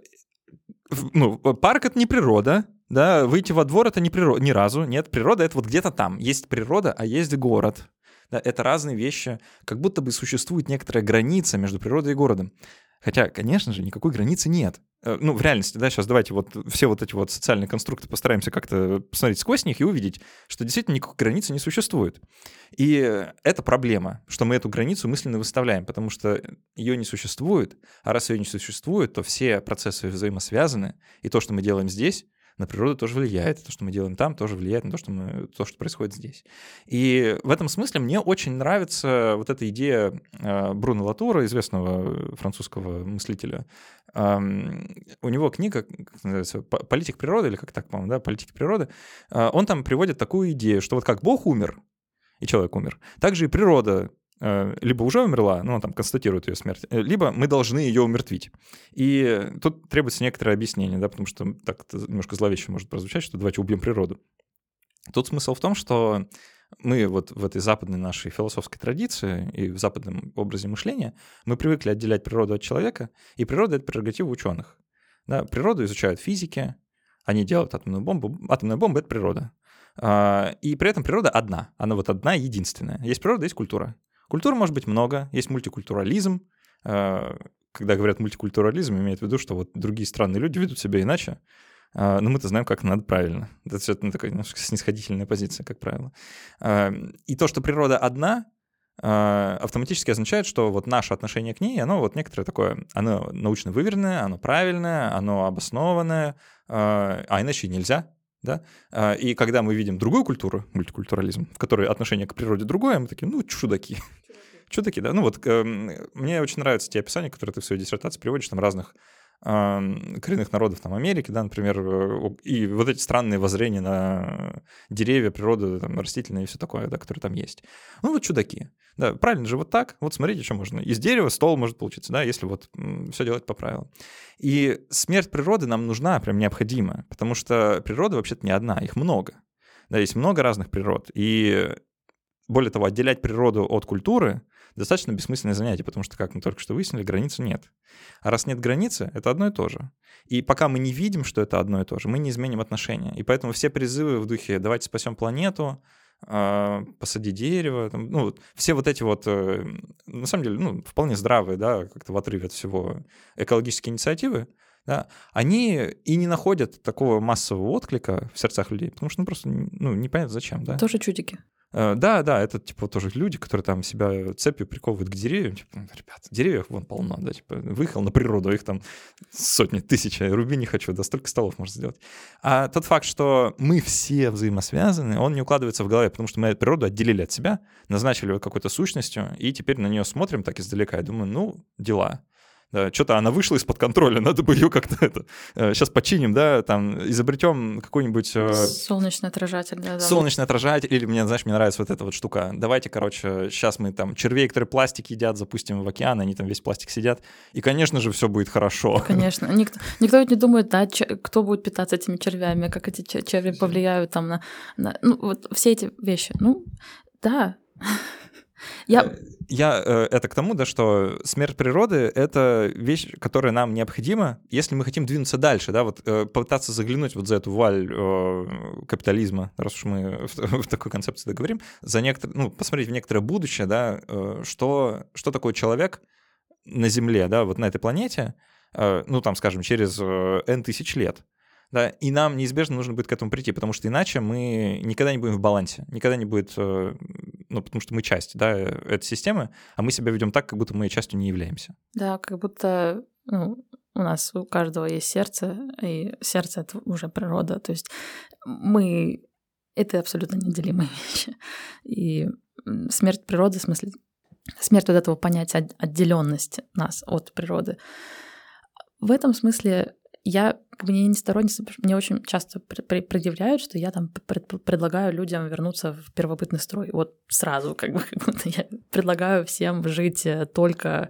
парк — это не природа, да, выйти во двор — это не природа, ни разу, нет, природа — это вот где-то там, есть природа, а есть город, да, это разные вещи, как будто бы существует некоторая граница между природой и городом. Хотя, конечно же, никакой границы нет. Ну, в реальности, да, сейчас давайте вот все вот эти вот социальные конструкты постараемся как-то посмотреть сквозь них и увидеть, что действительно никакой границы не существует. И это проблема, что мы эту границу мысленно выставляем, потому что ее не существует, а раз ее не существует, то все процессы взаимосвязаны, и то, что мы делаем здесь, на природу тоже влияет, то, что мы делаем там, тоже влияет на то, что происходит здесь. И в этом смысле мне очень нравится вот эта идея Бруно Латура, известного французского мыслителя. У него книга, как называется, «Политик природы», или как так, по-моему, да, «Политики природы». Он там приводит такую идею, что вот как Бог умер, и человек умер, так же и природа либо уже умерла, ну, он там констатирует ее смерть, либо мы должны ее умертвить. И тут требуется некоторое объяснение, да, потому что так немножко зловеще может прозвучать, что давайте убьем природу. Тут смысл в том, что мы вот в этой западной нашей философской традиции и в западном образе мышления мы привыкли отделять природу от человека, и природа — это прерогатива ученых. Да, природу изучают физики, они делают атомную бомбу. Атомная бомба — это природа. И при этом природа одна, она вот одна и единственная. Есть природа, есть культура. Культур может быть много, есть мультикультурализм. Когда говорят мультикультурализм, имеют в виду, что вот другие странные люди ведут себя иначе, но мы-то знаем, как надо правильно. Это все такая немножко снисходительная позиция, как правило. И то, что природа одна, автоматически означает, что вот наше отношение к ней, оно вот некоторое такое, оно научно выверенное, оно правильное, оно обоснованное, а иначе нельзя. Да? И когда мы видим другую культуру, мультикультурализм, в которой отношение к природе другое, мы такие, ну, чудаки. Чудаки, да. Ну вот, мне очень нравятся те описания, которые ты в своей диссертации приводишь, там разных коренных народов там, Америки, да, например, и вот эти странные воззрения на деревья, природу, там, растительные и все такое, да, которые там есть. Ну, вот чудаки. Да, правильно же вот так. Вот смотрите, что можно. Из дерева стол может получиться, да, если вот все делать по правилам. И смерть природы нам нужна, прям необходима, потому что природа вообще-то не одна, их много. Да, есть много разных природ. И более того, отделять природу от культуры достаточно бессмысленное занятие, потому что, как мы только что выяснили, границы нет. А раз нет границы, это одно и то же. И пока мы не видим, что это одно и то же, мы не изменим отношения. И поэтому все призывы в духе «давайте спасем планету», «посади дерево», там, ну, все вот эти вот, на самом деле, ну, вполне здравые, да, как-то в отрыве от всего экологические инициативы, да, они и не находят такого массового отклика в сердцах людей, потому что, ну, просто, ну, непонятно зачем, да. Тоже чудики. Да, да, это, типа, тоже люди, которые там себя цепью приковывают к деревьям, типа, ребят, деревьев вон полно, да, типа, выехал на природу, их там сотни, тысячи, руби не хочу, да, столько столов можно сделать. А тот факт, что мы все взаимосвязаны, он не укладывается в голове, потому что мы природу отделили от себя, назначили ее какой-то сущностью, и теперь на нее смотрим так издалека, и думаю, ну, дела. Да, что-то она вышла из-под контроля, надо бы ее как-то это... Сейчас починим, да, там, изобретем какой-нибудь... Солнечный отражатель, да. Солнечный отражатель, или, мне, знаешь, мне нравится вот эта вот штука. Давайте, короче, сейчас мы там червей, которые пластик едят, запустим в океан, они там весь пластик сидят, и, конечно же, все будет хорошо. Конечно. Никто ведь не думает, да, кто будет питаться этими червями, как эти черви повлияют там на... Ну, вот все эти вещи. Ну, да... Я это к тому, да, что смерть природы — это вещь, которая нам необходима, если мы хотим двинуться дальше, да, вот попытаться заглянуть вот за эту валь капитализма, раз уж мы в такой концепции договорим, ну, посмотреть в некоторое будущее, да, что такое человек на Земле, да, вот на этой планете, ну, там, скажем, через N тысяч лет. Да, и нам неизбежно нужно будет к этому прийти, потому что иначе мы никогда не будем в балансе, никогда не будет, ну, потому что мы часть, да, этой системы, а мы себя ведем так, как будто мы частью не являемся. Да, как будто, ну, у нас у каждого есть сердце, и сердце — это уже природа, то есть мы... Это абсолютно неделимые вещи. И смерть природы, в смысле, смерть вот этого понятия отделенности нас от природы. В этом смысле... Мне не сторонница, мне очень часто предъявляют, что я там предлагаю людям вернуться в первобытный строй. Вот сразу, как бы, как будто я предлагаю всем жить только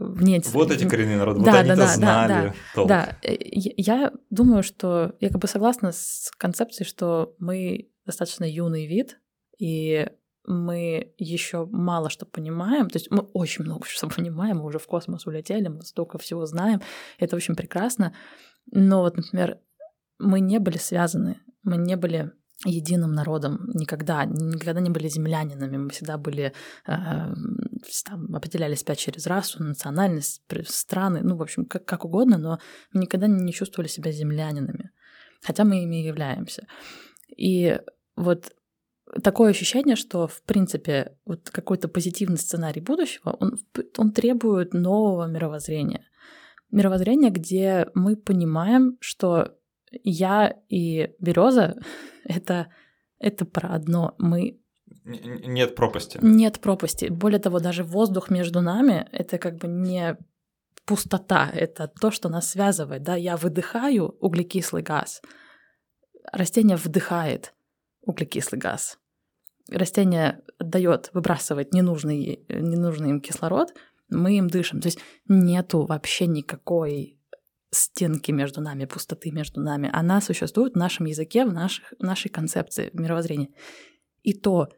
вне... Вот эти коренные народы, да, вот они-то да, знали. Да, да. Я думаю, что я как бы согласна с концепцией, что мы достаточно юный вид, и мы еще мало что понимаем, то есть мы очень много что понимаем, мы уже в космос улетели, мы столько всего знаем, это очень прекрасно, но вот, например, мы не были связаны, мы не были единым народом никогда, никогда не были землянинами, мы всегда были, там, определяли себя через расу, национальность, страны, ну, в общем, как угодно, но мы никогда не чувствовали себя землянинами, хотя мы ими и являемся. И вот такое ощущение, что, в принципе, вот какой-то позитивный сценарий будущего, он требует нового мировоззрения. Мировоззрения, где мы понимаем, что я и береза — это про одно. Мы... Нет пропасти. Нет пропасти. Более того, даже воздух между нами — это как бы не пустота, это то, что нас связывает. Да? Я выдыхаю углекислый газ, растение вдыхает углекислый газ. Растение отдает, выбрасывает ненужный им кислород, мы им дышим. То есть нету вообще никакой стенки между нами, пустоты между нами. Она существует в нашем языке, в нашей концепции мировоззрения. И то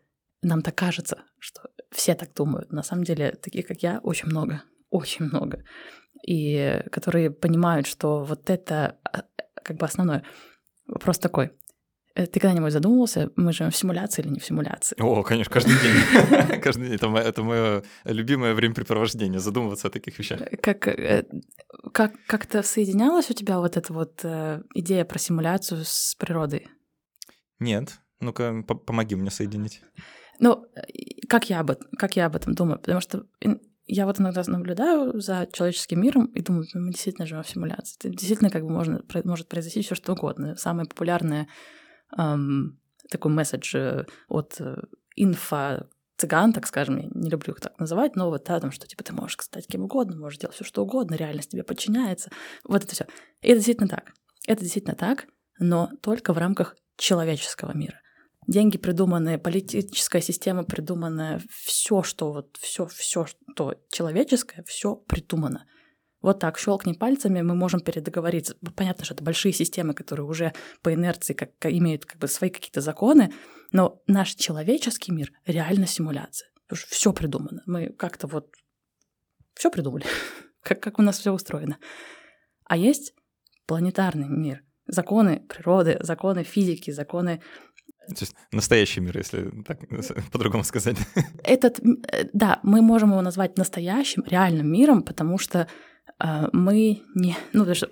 нам-то кажется, что все так думают. На самом деле таких, как я, очень много. Очень много. И которые понимают, что вот это как бы основное. Вопрос такой. Ты когда-нибудь задумывался, мы живем в симуляции или не в симуляции? О, конечно, каждый день. Каждый день. Это мое любимое времяпрепровождение, задумываться о таких вещах. Как-то соединялась у тебя вот эта вот идея про симуляцию с природой? Нет. Ну-ка, помоги мне соединить. Ну, как я об этом думаю? Потому что я вот иногда наблюдаю за человеческим миром и думаю, мы действительно живем в симуляции. Это действительно как бы может произойти все что угодно. Самые популярные... такой месседж от инфо цыган, так скажем, я не люблю их так называть, но вот там, что типа ты можешь стать кем угодно, можешь делать все что угодно, реальность тебе подчиняется, вот это все. И это действительно так. Это действительно так, но только в рамках человеческого мира. Деньги придуманы, политическая система придумана, все, что вот все, что человеческое, все придумано. Вот так, щелкни пальцами, мы можем передоговориться. Понятно, что это большие системы, которые уже по инерции имеют свои какие-то законы, но наш человеческий мир реально симуляция. Потому что все придумано. Мы как-то вот все придумали, как у нас все устроено. А есть планетарный мир. Законы природы, законы физики, законы... То есть настоящий мир, если так по-другому сказать. Да, мы можем его назвать настоящим, реальным миром, потому что мы не... Ну, потому что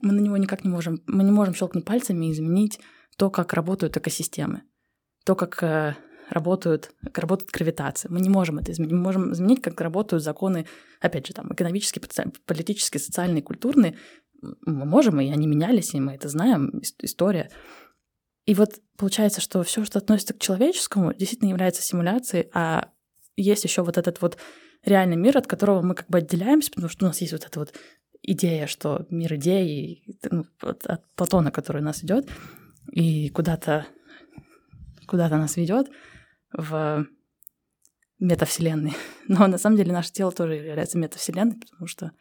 мы на него никак не можем... Мы не можем щелкнуть пальцами и изменить то, как работают экосистемы, то, как работает гравитация. Мы не можем это изменить. Мы можем изменить, как работают законы, опять же, там, экономические, политические, социальные, культурные. Мы можем, и они менялись, и мы это знаем, история. И вот получается, что все, что относится к человеческому, действительно является симуляцией, а есть еще вот этот вот реальный мир, от которого мы как бы отделяемся, потому что у нас есть вот эта вот идея, что мир идей, ну, от Платона, который у нас идет, и куда-то нас ведет в метавселенной. Но на самом деле наше тело тоже является метавселенной, потому что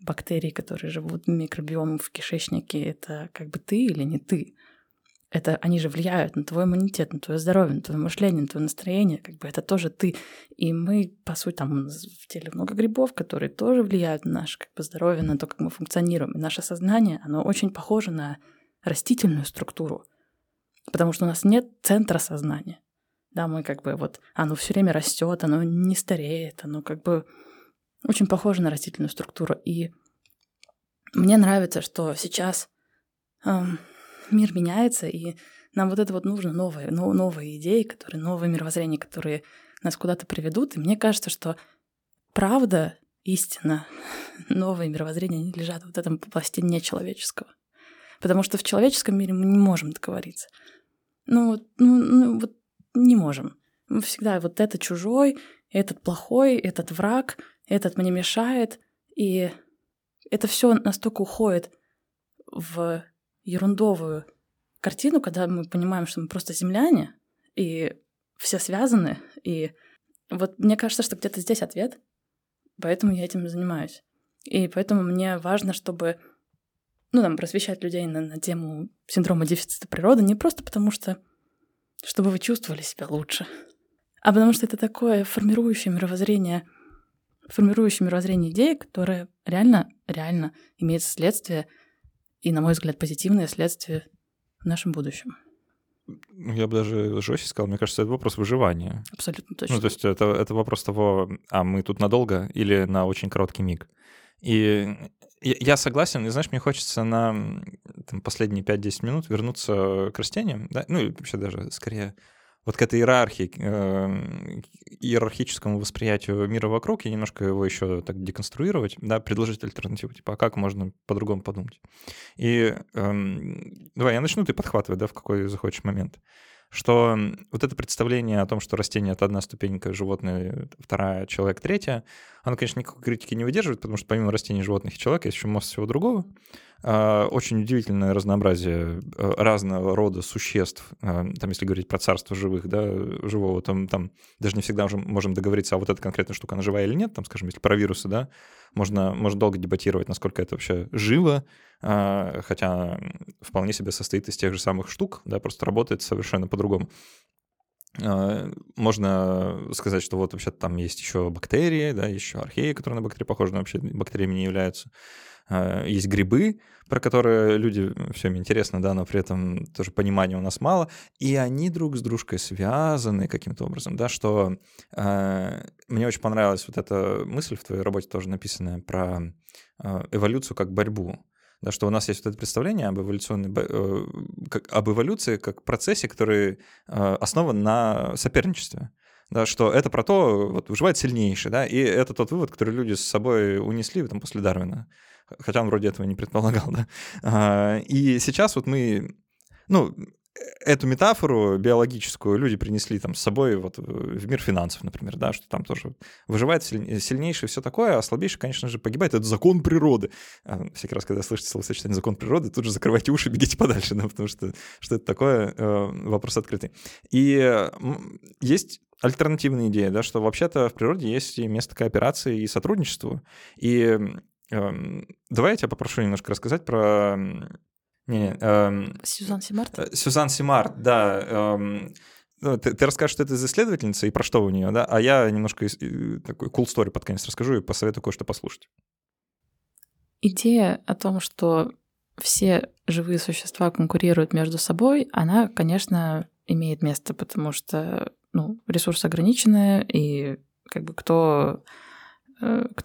бактерии, которые живут микробиомом в кишечнике, это как бы ты или не ты. Это они же влияют на твой иммунитет, на твое здоровье, на твое мышление, на твое настроение. Как бы это тоже ты. И мы, по сути, там в теле много грибов, которые тоже влияют на наше как бы здоровье, на то, как мы функционируем. И наше сознание, оно очень похоже на растительную структуру, потому что у нас нет центра сознания. Да, мы как бы вот оно все время растет, оно не стареет, оно как бы очень похоже на растительную структуру. И мне нравится, что сейчас мир меняется, и нам вот это вот нужно, новые идеи, новые мировоззрения, которые нас куда-то приведут. И мне кажется, что правда, истина, новые мировоззрения, они лежат вот в этом пластине человеческого. Потому что в человеческом мире мы не можем договориться. Ну вот не можем. Мы всегда вот это чужой, этот плохой, этот враг, этот мне мешает. И это все настолько уходит в ерундовую картину, когда мы понимаем, что мы просто земляне, и все связаны. И вот мне кажется, что где-то здесь ответ, поэтому я этим занимаюсь. И поэтому мне важно, чтобы просвещать людей на тему синдрома дефицита природы не просто потому, что чтобы вы чувствовали себя лучше, а потому что это такое формирующее мировоззрение идеи, которое реально имеет следствие, и, на мой взгляд, позитивное следствие в нашем будущем. Я бы даже жестче сказал. Мне кажется, это вопрос выживания. Абсолютно точно. То есть это вопрос того, а мы тут надолго или на очень короткий миг. И я согласен, и, знаешь, мне хочется на последние 5-10 минут вернуться к растениям, да? Ну, и вообще даже скорее вот к этой иерархии, иерархическому восприятию мира вокруг, и немножко его еще так деконструировать, да, предложить альтернативу, типа, а как можно по-другому подумать? И давай я начну, ты подхватывай, да, в какой захочешь момент. Что вот это представление о том, что растение — это одна ступенька, животное — вторая, человек — третья, оно, конечно, никакой критики не выдерживает, потому что помимо растений, животных и человека есть еще масса всего другого. Очень удивительное разнообразие разного рода существ. Там, если говорить про царство живых, да, живого, там даже не всегда уже можем договориться, а вот эта конкретная штука, она живая или нет. Там, скажем, если про вирусы, да, можно долго дебатировать, насколько это вообще живо, хотя вполне себе состоит из тех же самых штук, да, просто работает совершенно по-другому. Можно сказать, что вот вообще там есть еще бактерии, да, еще археи, которые на бактерии похожи, но вообще бактериями не являются. Есть грибы, про которые люди, все им интересно, да, но при этом тоже понимания у нас мало, и они друг с дружкой связаны каким-то образом, да, что мне очень понравилась вот эта мысль в твоей работе тоже написанная про эволюцию как борьбу. Да, что у нас есть вот это представление об эволюции как процессе, который основан на соперничестве. Да, что это про то, вот, выживает сильнейший, да, и это тот вывод, который люди с собой унесли там, после Дарвина, хотя он вроде этого не предполагал, да. И сейчас вот мы, эту метафору биологическую люди принесли там с собой вот в мир финансов, например, да, что там тоже выживает сильнейший и все такое, а слабейший, конечно же, погибает. Это закон природы. Всякий раз, когда слышите словосочетание «закон природы», тут же закрывайте уши, бегите подальше, да, потому что это такое, вопрос открытый. И есть альтернативная идея, да, что вообще-то в природе есть и место кооперации и сотрудничеству. И давай я тебя попрошу немножко рассказать про... Сюзанн Симард? Сюзанн Симард, да. Ты расскажешь, что это за исследовательница и про что у нее, да? А я немножко такой cool story под конец расскажу и посоветую кое-что послушать. Идея о том, что все живые существа конкурируют между собой, она, конечно, имеет место, потому что ресурсы ограничены, и как бы кто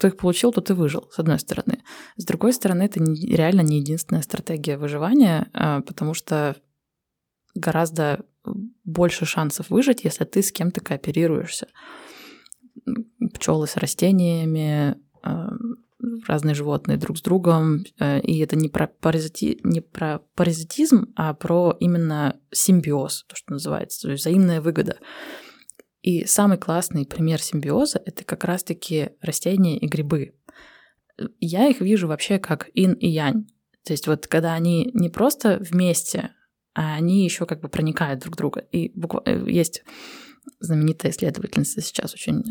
их получил, тот и выжил, с одной стороны. С другой стороны, это реально не единственная стратегия выживания, потому что гораздо больше шансов выжить, если ты с кем-то кооперируешься. Пчелы с растениями, разные животные друг с другом. И это не про паразитизм, а про именно симбиоз, то, что называется, взаимная выгода. И самый классный пример симбиоза — это как раз-таки растения и грибы. Я их вижу вообще как инь и янь. То есть вот когда они не просто вместе, а они еще как бы проникают друг в друга. И есть знаменитая исследовательница, сейчас очень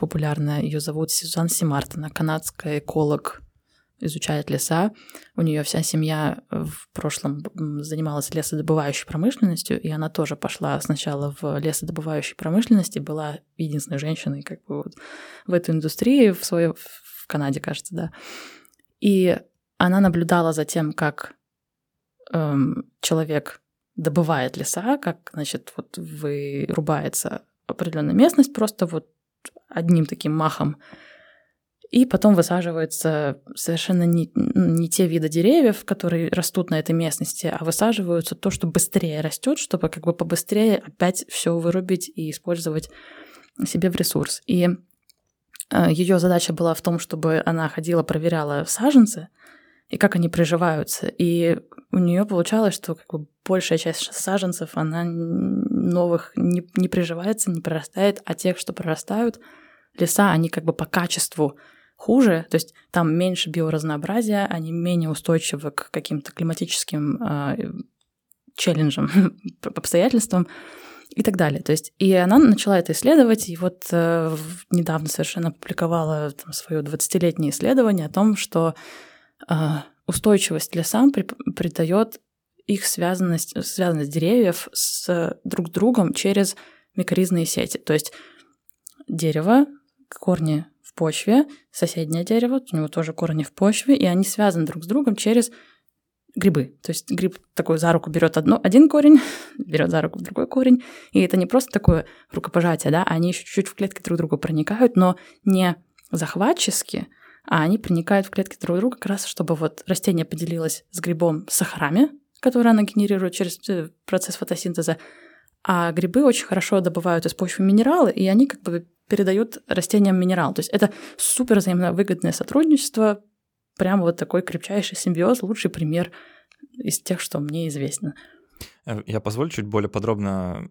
популярная, ее зовут Сюзанн Симард, она канадская эколог, изучает леса. У нее вся семья в прошлом занималась лесодобывающей промышленностью, и она тоже пошла сначала в лесодобывающей промышленности, была единственной женщиной как бы вот в эту индустрию, в Канаде, кажется, да. И она наблюдала за тем, как человек добывает леса, как, значит, вот вырубается определенная местность просто вот одним таким махом, и потом высаживаются совершенно не те виды деревьев, которые растут на этой местности, а высаживаются то, что быстрее растет, чтобы как бы побыстрее опять все вырубить и использовать себе в ресурс. И ее задача была в том, чтобы она ходила, проверяла саженцы и как они приживаются. И у нее получалось, что как бы большая часть саженцев, она новых не приживается, не прорастает, а тех, что прорастают, леса, они как бы по качеству хуже, то есть там меньше биоразнообразия, они менее устойчивы к каким-то климатическим челленджам, обстоятельствам и так далее. То есть и она начала это исследовать, и вот недавно совершенно опубликовала свое 20-летнее исследование о том, что устойчивость лесам придает их связанность деревьев с друг другом через микоризные сети. То есть дерево, корни в почве, соседнее дерево, у него тоже корни в почве, и они связаны друг с другом через грибы. То есть гриб такой за руку берет один корень, берет за руку другой корень, и это не просто такое рукопожатие, да, они еще чуть-чуть в клетки друг друга проникают, но не захватчески, а они проникают в клетки друг друга как раз, чтобы вот растение поделилось с грибом сахарами, которые оно генерирует через процесс фотосинтеза, а грибы очень хорошо добывают из почвы минералы, и они как бы передают растениям минерал. То есть это супер взаимовыгодное сотрудничество, прям вот такой крепчайший симбиоз, лучший пример из тех, что мне известно. Я позволю чуть более подробно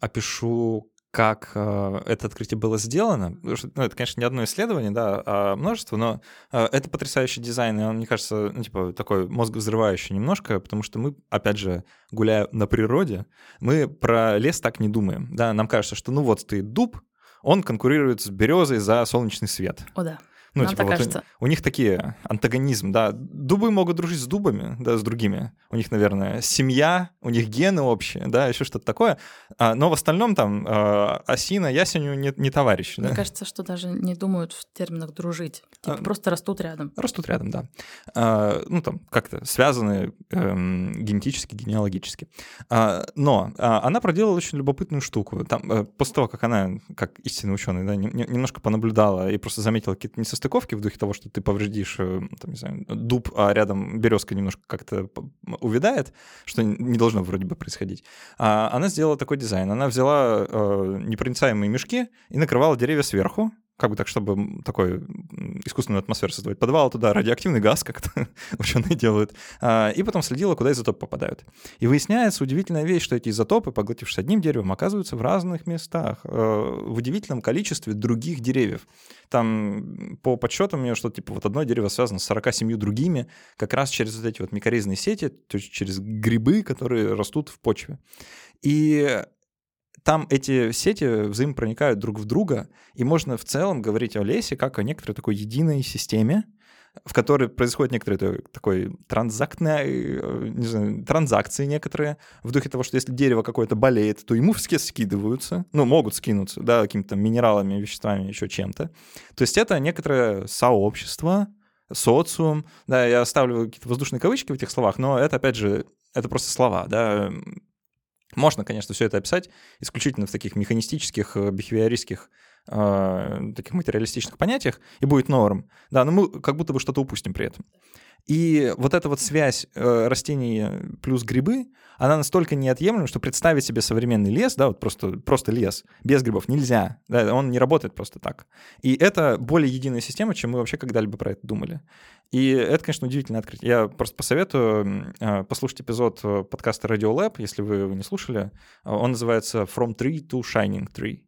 опишу, как это открытие было сделано. Это, конечно, не одно исследование, да, а множество, но это потрясающий дизайн, и он, мне кажется, такой мозговзрывающий немножко, потому что мы, опять же, гуляя на природе, мы про лес так не думаем, да, нам кажется, что стоит дуб, он конкурирует с березой за солнечный свет. О, да. Нам так кажется. У них такие антагонизм, да. Дубы могут дружить с дубами, да, с другими. У них, наверное, семья, у них гены общие, да, еще что-то такое. Но в остальном там осина, ясенью не товарищ. Мне кажется, что даже не думают в терминах «дружить». Просто растут рядом. Растут рядом, да. Как-то связаны генетически, генеалогически. Но она проделала очень любопытную штуку. Там, после того, как она, как истинный ученый, да, немножко понаблюдала и просто заметила какие-то несостыковки в духе того, что ты повредишь дуб, а рядом березка немножко как-то увядает, что не должно вроде бы происходить. Она сделала такой дизайн. Она взяла непроницаемые мешки и накрывала деревья сверху, как бы так, чтобы такой искусственную атмосферу создавать. Подвал туда, радиоактивный газ как-то ученые делают. И потом следила, куда изотопы попадают. И выясняется удивительная вещь, что эти изотопы, поглотившись одним деревом, оказываются в разных местах, в удивительном количестве других деревьев. Там по подсчетам у меня что-то типа вот одно дерево связано с 47 другими, как раз через вот эти вот микоризные сети, то есть через грибы, которые растут в почве. И там эти сети взаимопроникают друг в друга, и можно в целом говорить о лесе как о некоторой такой единой системе, в которой происходят некоторые такой транзакции некоторые, в духе того, что если дерево какое-то болеет, то ему все скидываются, ну, могут скинуться, да, какими-то минералами, веществами, еще чем-то. То есть это некоторое сообщество, социум, да, я ставлю какие-то воздушные кавычки в этих словах, но это, опять же, это просто слова, да. Можно, конечно, все это описать исключительно в таких механистических, бихевиористских, таких материалистичных понятиях, и будет норм. Да, но мы как будто бы что-то упустим при этом. И вот эта вот связь растений плюс грибы, она настолько неотъемлема, что представить себе современный лес, да, вот просто лес, без грибов нельзя, да, он не работает просто так. И это более единая система, чем мы вообще когда-либо про это думали. И это, конечно, удивительное открытие. Я просто посоветую послушать эпизод подкаста Radiolab, если вы его не слушали. Он называется «From Tree to Shining Tree».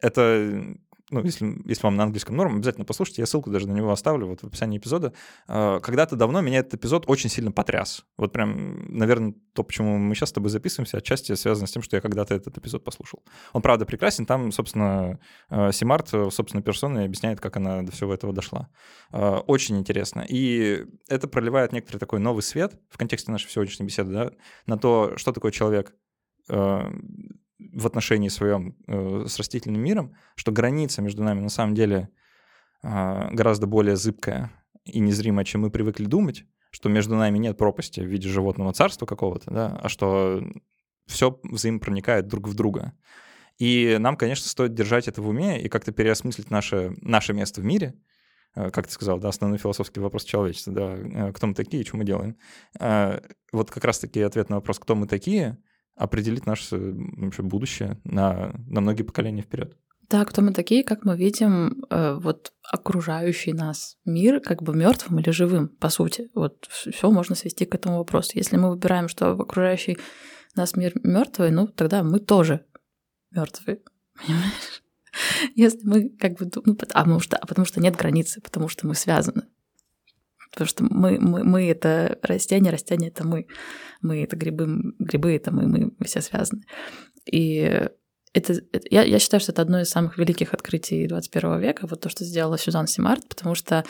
Это, ну, если вам на английском норм, обязательно послушайте, я ссылку даже на него оставлю вот в описании эпизода. Когда-то давно меня этот эпизод очень сильно потряс. Вот прям, наверное, то, почему мы сейчас с тобой записываемся, отчасти связано с тем, что я когда-то этот эпизод послушал. Он, правда, прекрасен, там, собственно, Симард, собственно, персона объясняет, как она до всего этого дошла. Очень интересно. И это проливает некоторый такой новый свет в контексте нашей сегодняшней беседы, да, на то, что такое человек, в отношении своем с растительным миром, что граница между нами на самом деле гораздо более зыбкая и незримая, чем мы привыкли думать, что между нами нет пропасти в виде животного царства какого-то, да, а что все взаимопроникает друг в друга. И нам, конечно, стоит держать это в уме и как-то переосмыслить наше место в мире, как ты сказал, да, основной философский вопрос человечества, да, кто мы такие, что мы делаем. Вот как раз-таки ответ на вопрос, кто мы такие, определить наше вообще будущее на многие поколения вперед. Да, кто мы такие, как мы видим вот окружающий нас мир, как бы мертвым или живым, по сути. Вот все можно свести к этому вопросу. Если мы выбираем, что окружающий нас мир мертвый, ну тогда мы тоже мертвые, понимаешь? Если мы как бы думаем, потому что нет границы, потому что мы связаны. Потому что мы это растения это мы. Мы это грибы это мы все связаны. И я считаю, что это одно из самых великих открытий 21 века, вот то, что сделала Сюзанн Симард, потому что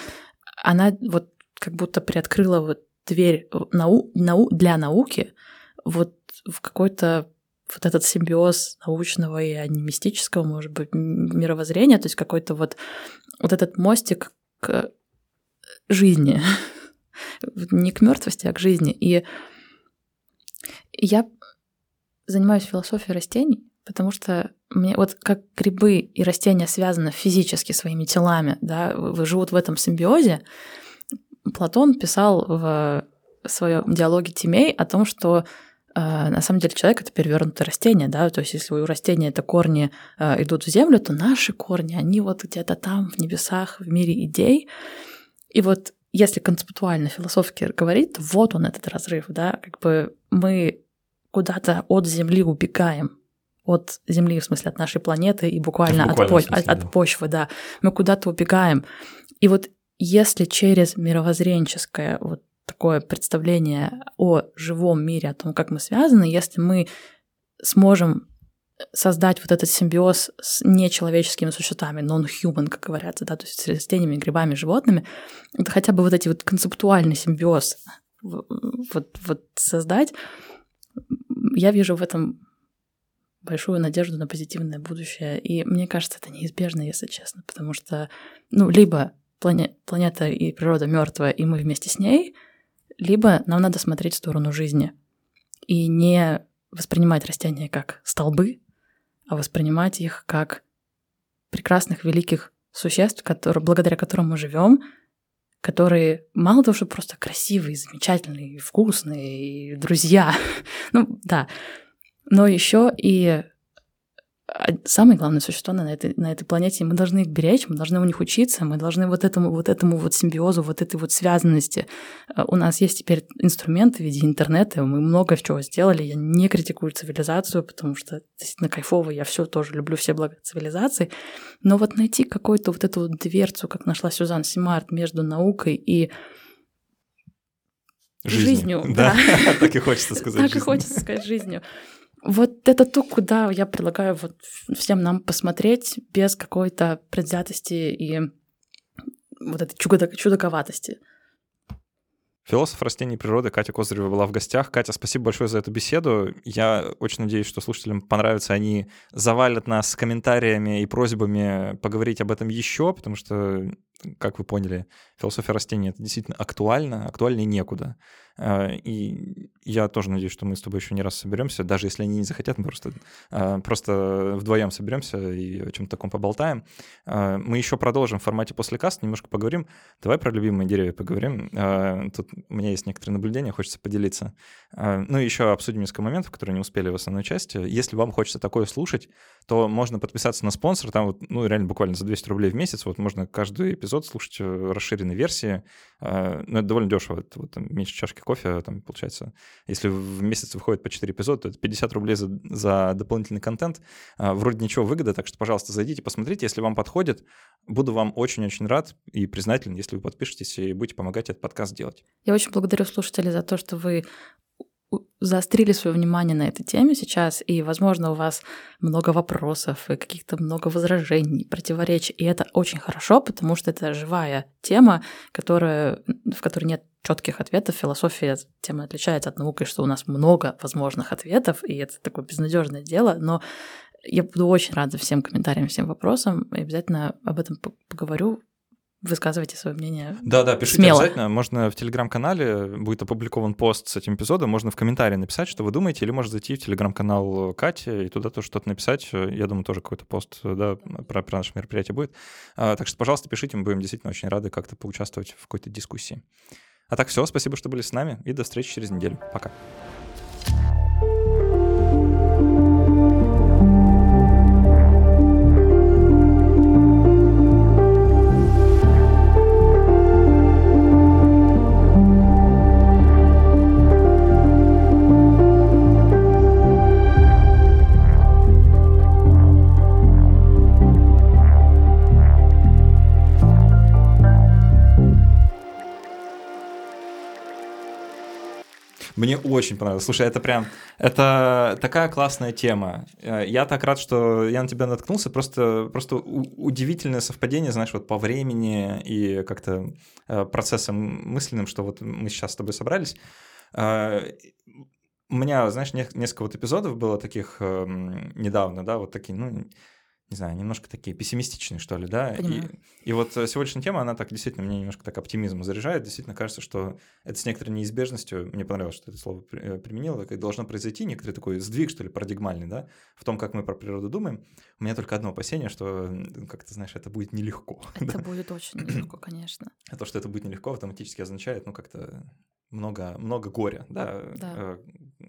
она вот как будто приоткрыла вот дверь для науки вот в какой-то вот этот симбиоз научного и анимистического, может быть, мировоззрения, то есть какой-то вот этот мостик к жизни. Не к мертвости, а к жизни. И я занимаюсь философией растений, потому что мне вот как грибы и растения связаны физически своими телами, да, живут в этом симбиозе. Платон писал в своем диалоге Тимей о том, что на самом деле человек — это перевернутое растение, да, то есть если у растения это корни идут в землю, то наши корни, они вот где-то там, в небесах, в мире идей. И вот если концептуально-философски говорить, то вот он этот разрыв, да, как бы мы куда-то от Земли убегаем, от Земли, в смысле, от нашей планеты и буквально от почвы, да, мы куда-то убегаем. И вот если через мировоззренческое вот такое представление о живом мире, о том, как мы связаны, если мы сможем создать вот этот симбиоз с нечеловеческими существами, non-human, как говорят, да, то есть с растениями, грибами, животными, это хотя бы вот эти вот концептуальный симбиоз вот создать, я вижу в этом большую надежду на позитивное будущее, и мне кажется, это неизбежно, если честно, потому что, ну, либо планета и природа мертвая, и мы вместе с ней, либо нам надо смотреть в сторону жизни и не воспринимать растения как столбы, а воспринимать их как прекрасных, великих существ, благодаря которым мы живем, которые мало того, что просто красивые, замечательные, вкусные, друзья, ну да, но еще и самые главные существа на этой планете, мы должны их беречь, мы должны у них учиться, мы должны вот этому симбиозу, вот этой вот связанности. У нас есть теперь инструменты в виде интернета, мы много чего сделали, я не критикую цивилизацию, потому что действительно кайфово, я все тоже люблю, все блага цивилизации, но вот найти какую-то вот эту вот дверцу, как нашла Сюзанн Симард, между наукой и жизнью. Да, так и хочется сказать. Так и хочется сказать жизнью. Вот это то, куда я предлагаю вот всем нам посмотреть без какой-то предвзятости и вот этой чудаковатости. Философ растений и природы Катя Козырева была в гостях. Катя, спасибо большое за эту беседу. Я очень надеюсь, что слушателям понравится. Они завалят нас комментариями и просьбами поговорить об этом еще, потому что, как вы поняли, философия растений — это действительно актуально, актуальнее некуда. И я тоже надеюсь, что мы с тобой еще не раз соберемся. Даже если они не захотят, мы просто вдвоем соберемся и о чем-то таком поболтаем. Мы еще продолжим в формате после каст, немножко поговорим. Давай про любимые деревья поговорим. Тут у меня есть некоторые наблюдения, хочется поделиться. Ну и еще обсудим несколько моментов, которые не успели в основной части. Если вам хочется такое слушать, то можно подписаться на спонсор. Там вот, ну, реально буквально за 200 рублей в месяц. Вот можно каждый эпизод слушать расширенной версии. Но это довольно дешево. Это вот, меньше чашки кофе, там, получается. Если в месяц выходит по 4 эпизода, то это 50 рублей за дополнительный контент. Вроде ничего выгода, так что, пожалуйста, зайдите, посмотрите. Если вам подходит, буду вам очень-очень рад и признателен, если вы подпишетесь и будете помогать этот подкаст делать. Я очень благодарю слушателей за то, что вы заострили свое внимание на этой теме сейчас, и, возможно, у вас много вопросов и каких-то много возражений, противоречий, и это очень хорошо, потому что это живая тема, в которой нет четких ответов. Философия тема отличается от науки, что у нас много возможных ответов, и это такое безнадежное дело, но я буду очень рада всем комментариям, всем вопросам, и обязательно об этом поговорю. Высказывайте свое мнение. Да, пишите смело. Обязательно. Можно в телеграм-канале, будет опубликован пост с этим эпизодом, можно в комментарии написать, что вы думаете, или можно зайти в телеграм-канал Кати и туда тоже что-то написать. Я думаю, тоже какой-то пост, да, про наше мероприятие будет. Так что, пожалуйста, пишите, мы будем действительно очень рады как-то поучаствовать в какой-то дискуссии. А так все, спасибо, что были с нами, и до встречи через неделю. Пока. Мне очень понравилось. Слушай, это такая классная тема. Я так рад, что я на тебя наткнулся. Просто удивительное совпадение, знаешь, вот по времени и как-то процессам мысленным, что вот мы сейчас с тобой собрались. У меня, знаешь, несколько вот эпизодов было таких недавно, да, вот такие, ну, не знаю, немножко такие пессимистичные, что ли, да? И вот сегодняшняя тема, она так действительно мне немножко так оптимизм заряжает. Действительно кажется, что это с некоторой неизбежностью, мне понравилось, что это слово применило, должно произойти некоторый такой сдвиг, что ли, парадигмальный, да, в том, как мы про природу думаем. У меня только одно опасение, что, как ты знаешь, это будет нелегко. Это будет очень нелегко, конечно. А то, что это будет нелегко, автоматически означает, ну, как-то много горя, да.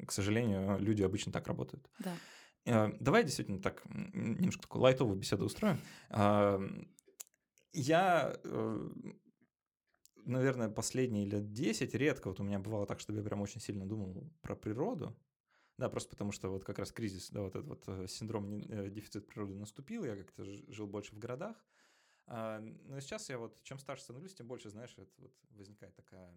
К сожалению, люди обычно так работают. Да. Давай действительно так немножко такую лайтовую беседу устроим. Я, наверное, последние лет 10 редко вот у меня бывало так, чтобы я прям очень сильно думал про природу. Да, просто потому что вот как раз кризис, да, вот этот вот синдром дефицита природы наступил, я как-то жил больше в городах. Но сейчас я вот чем старше становлюсь, тем больше, знаешь, вот возникает такая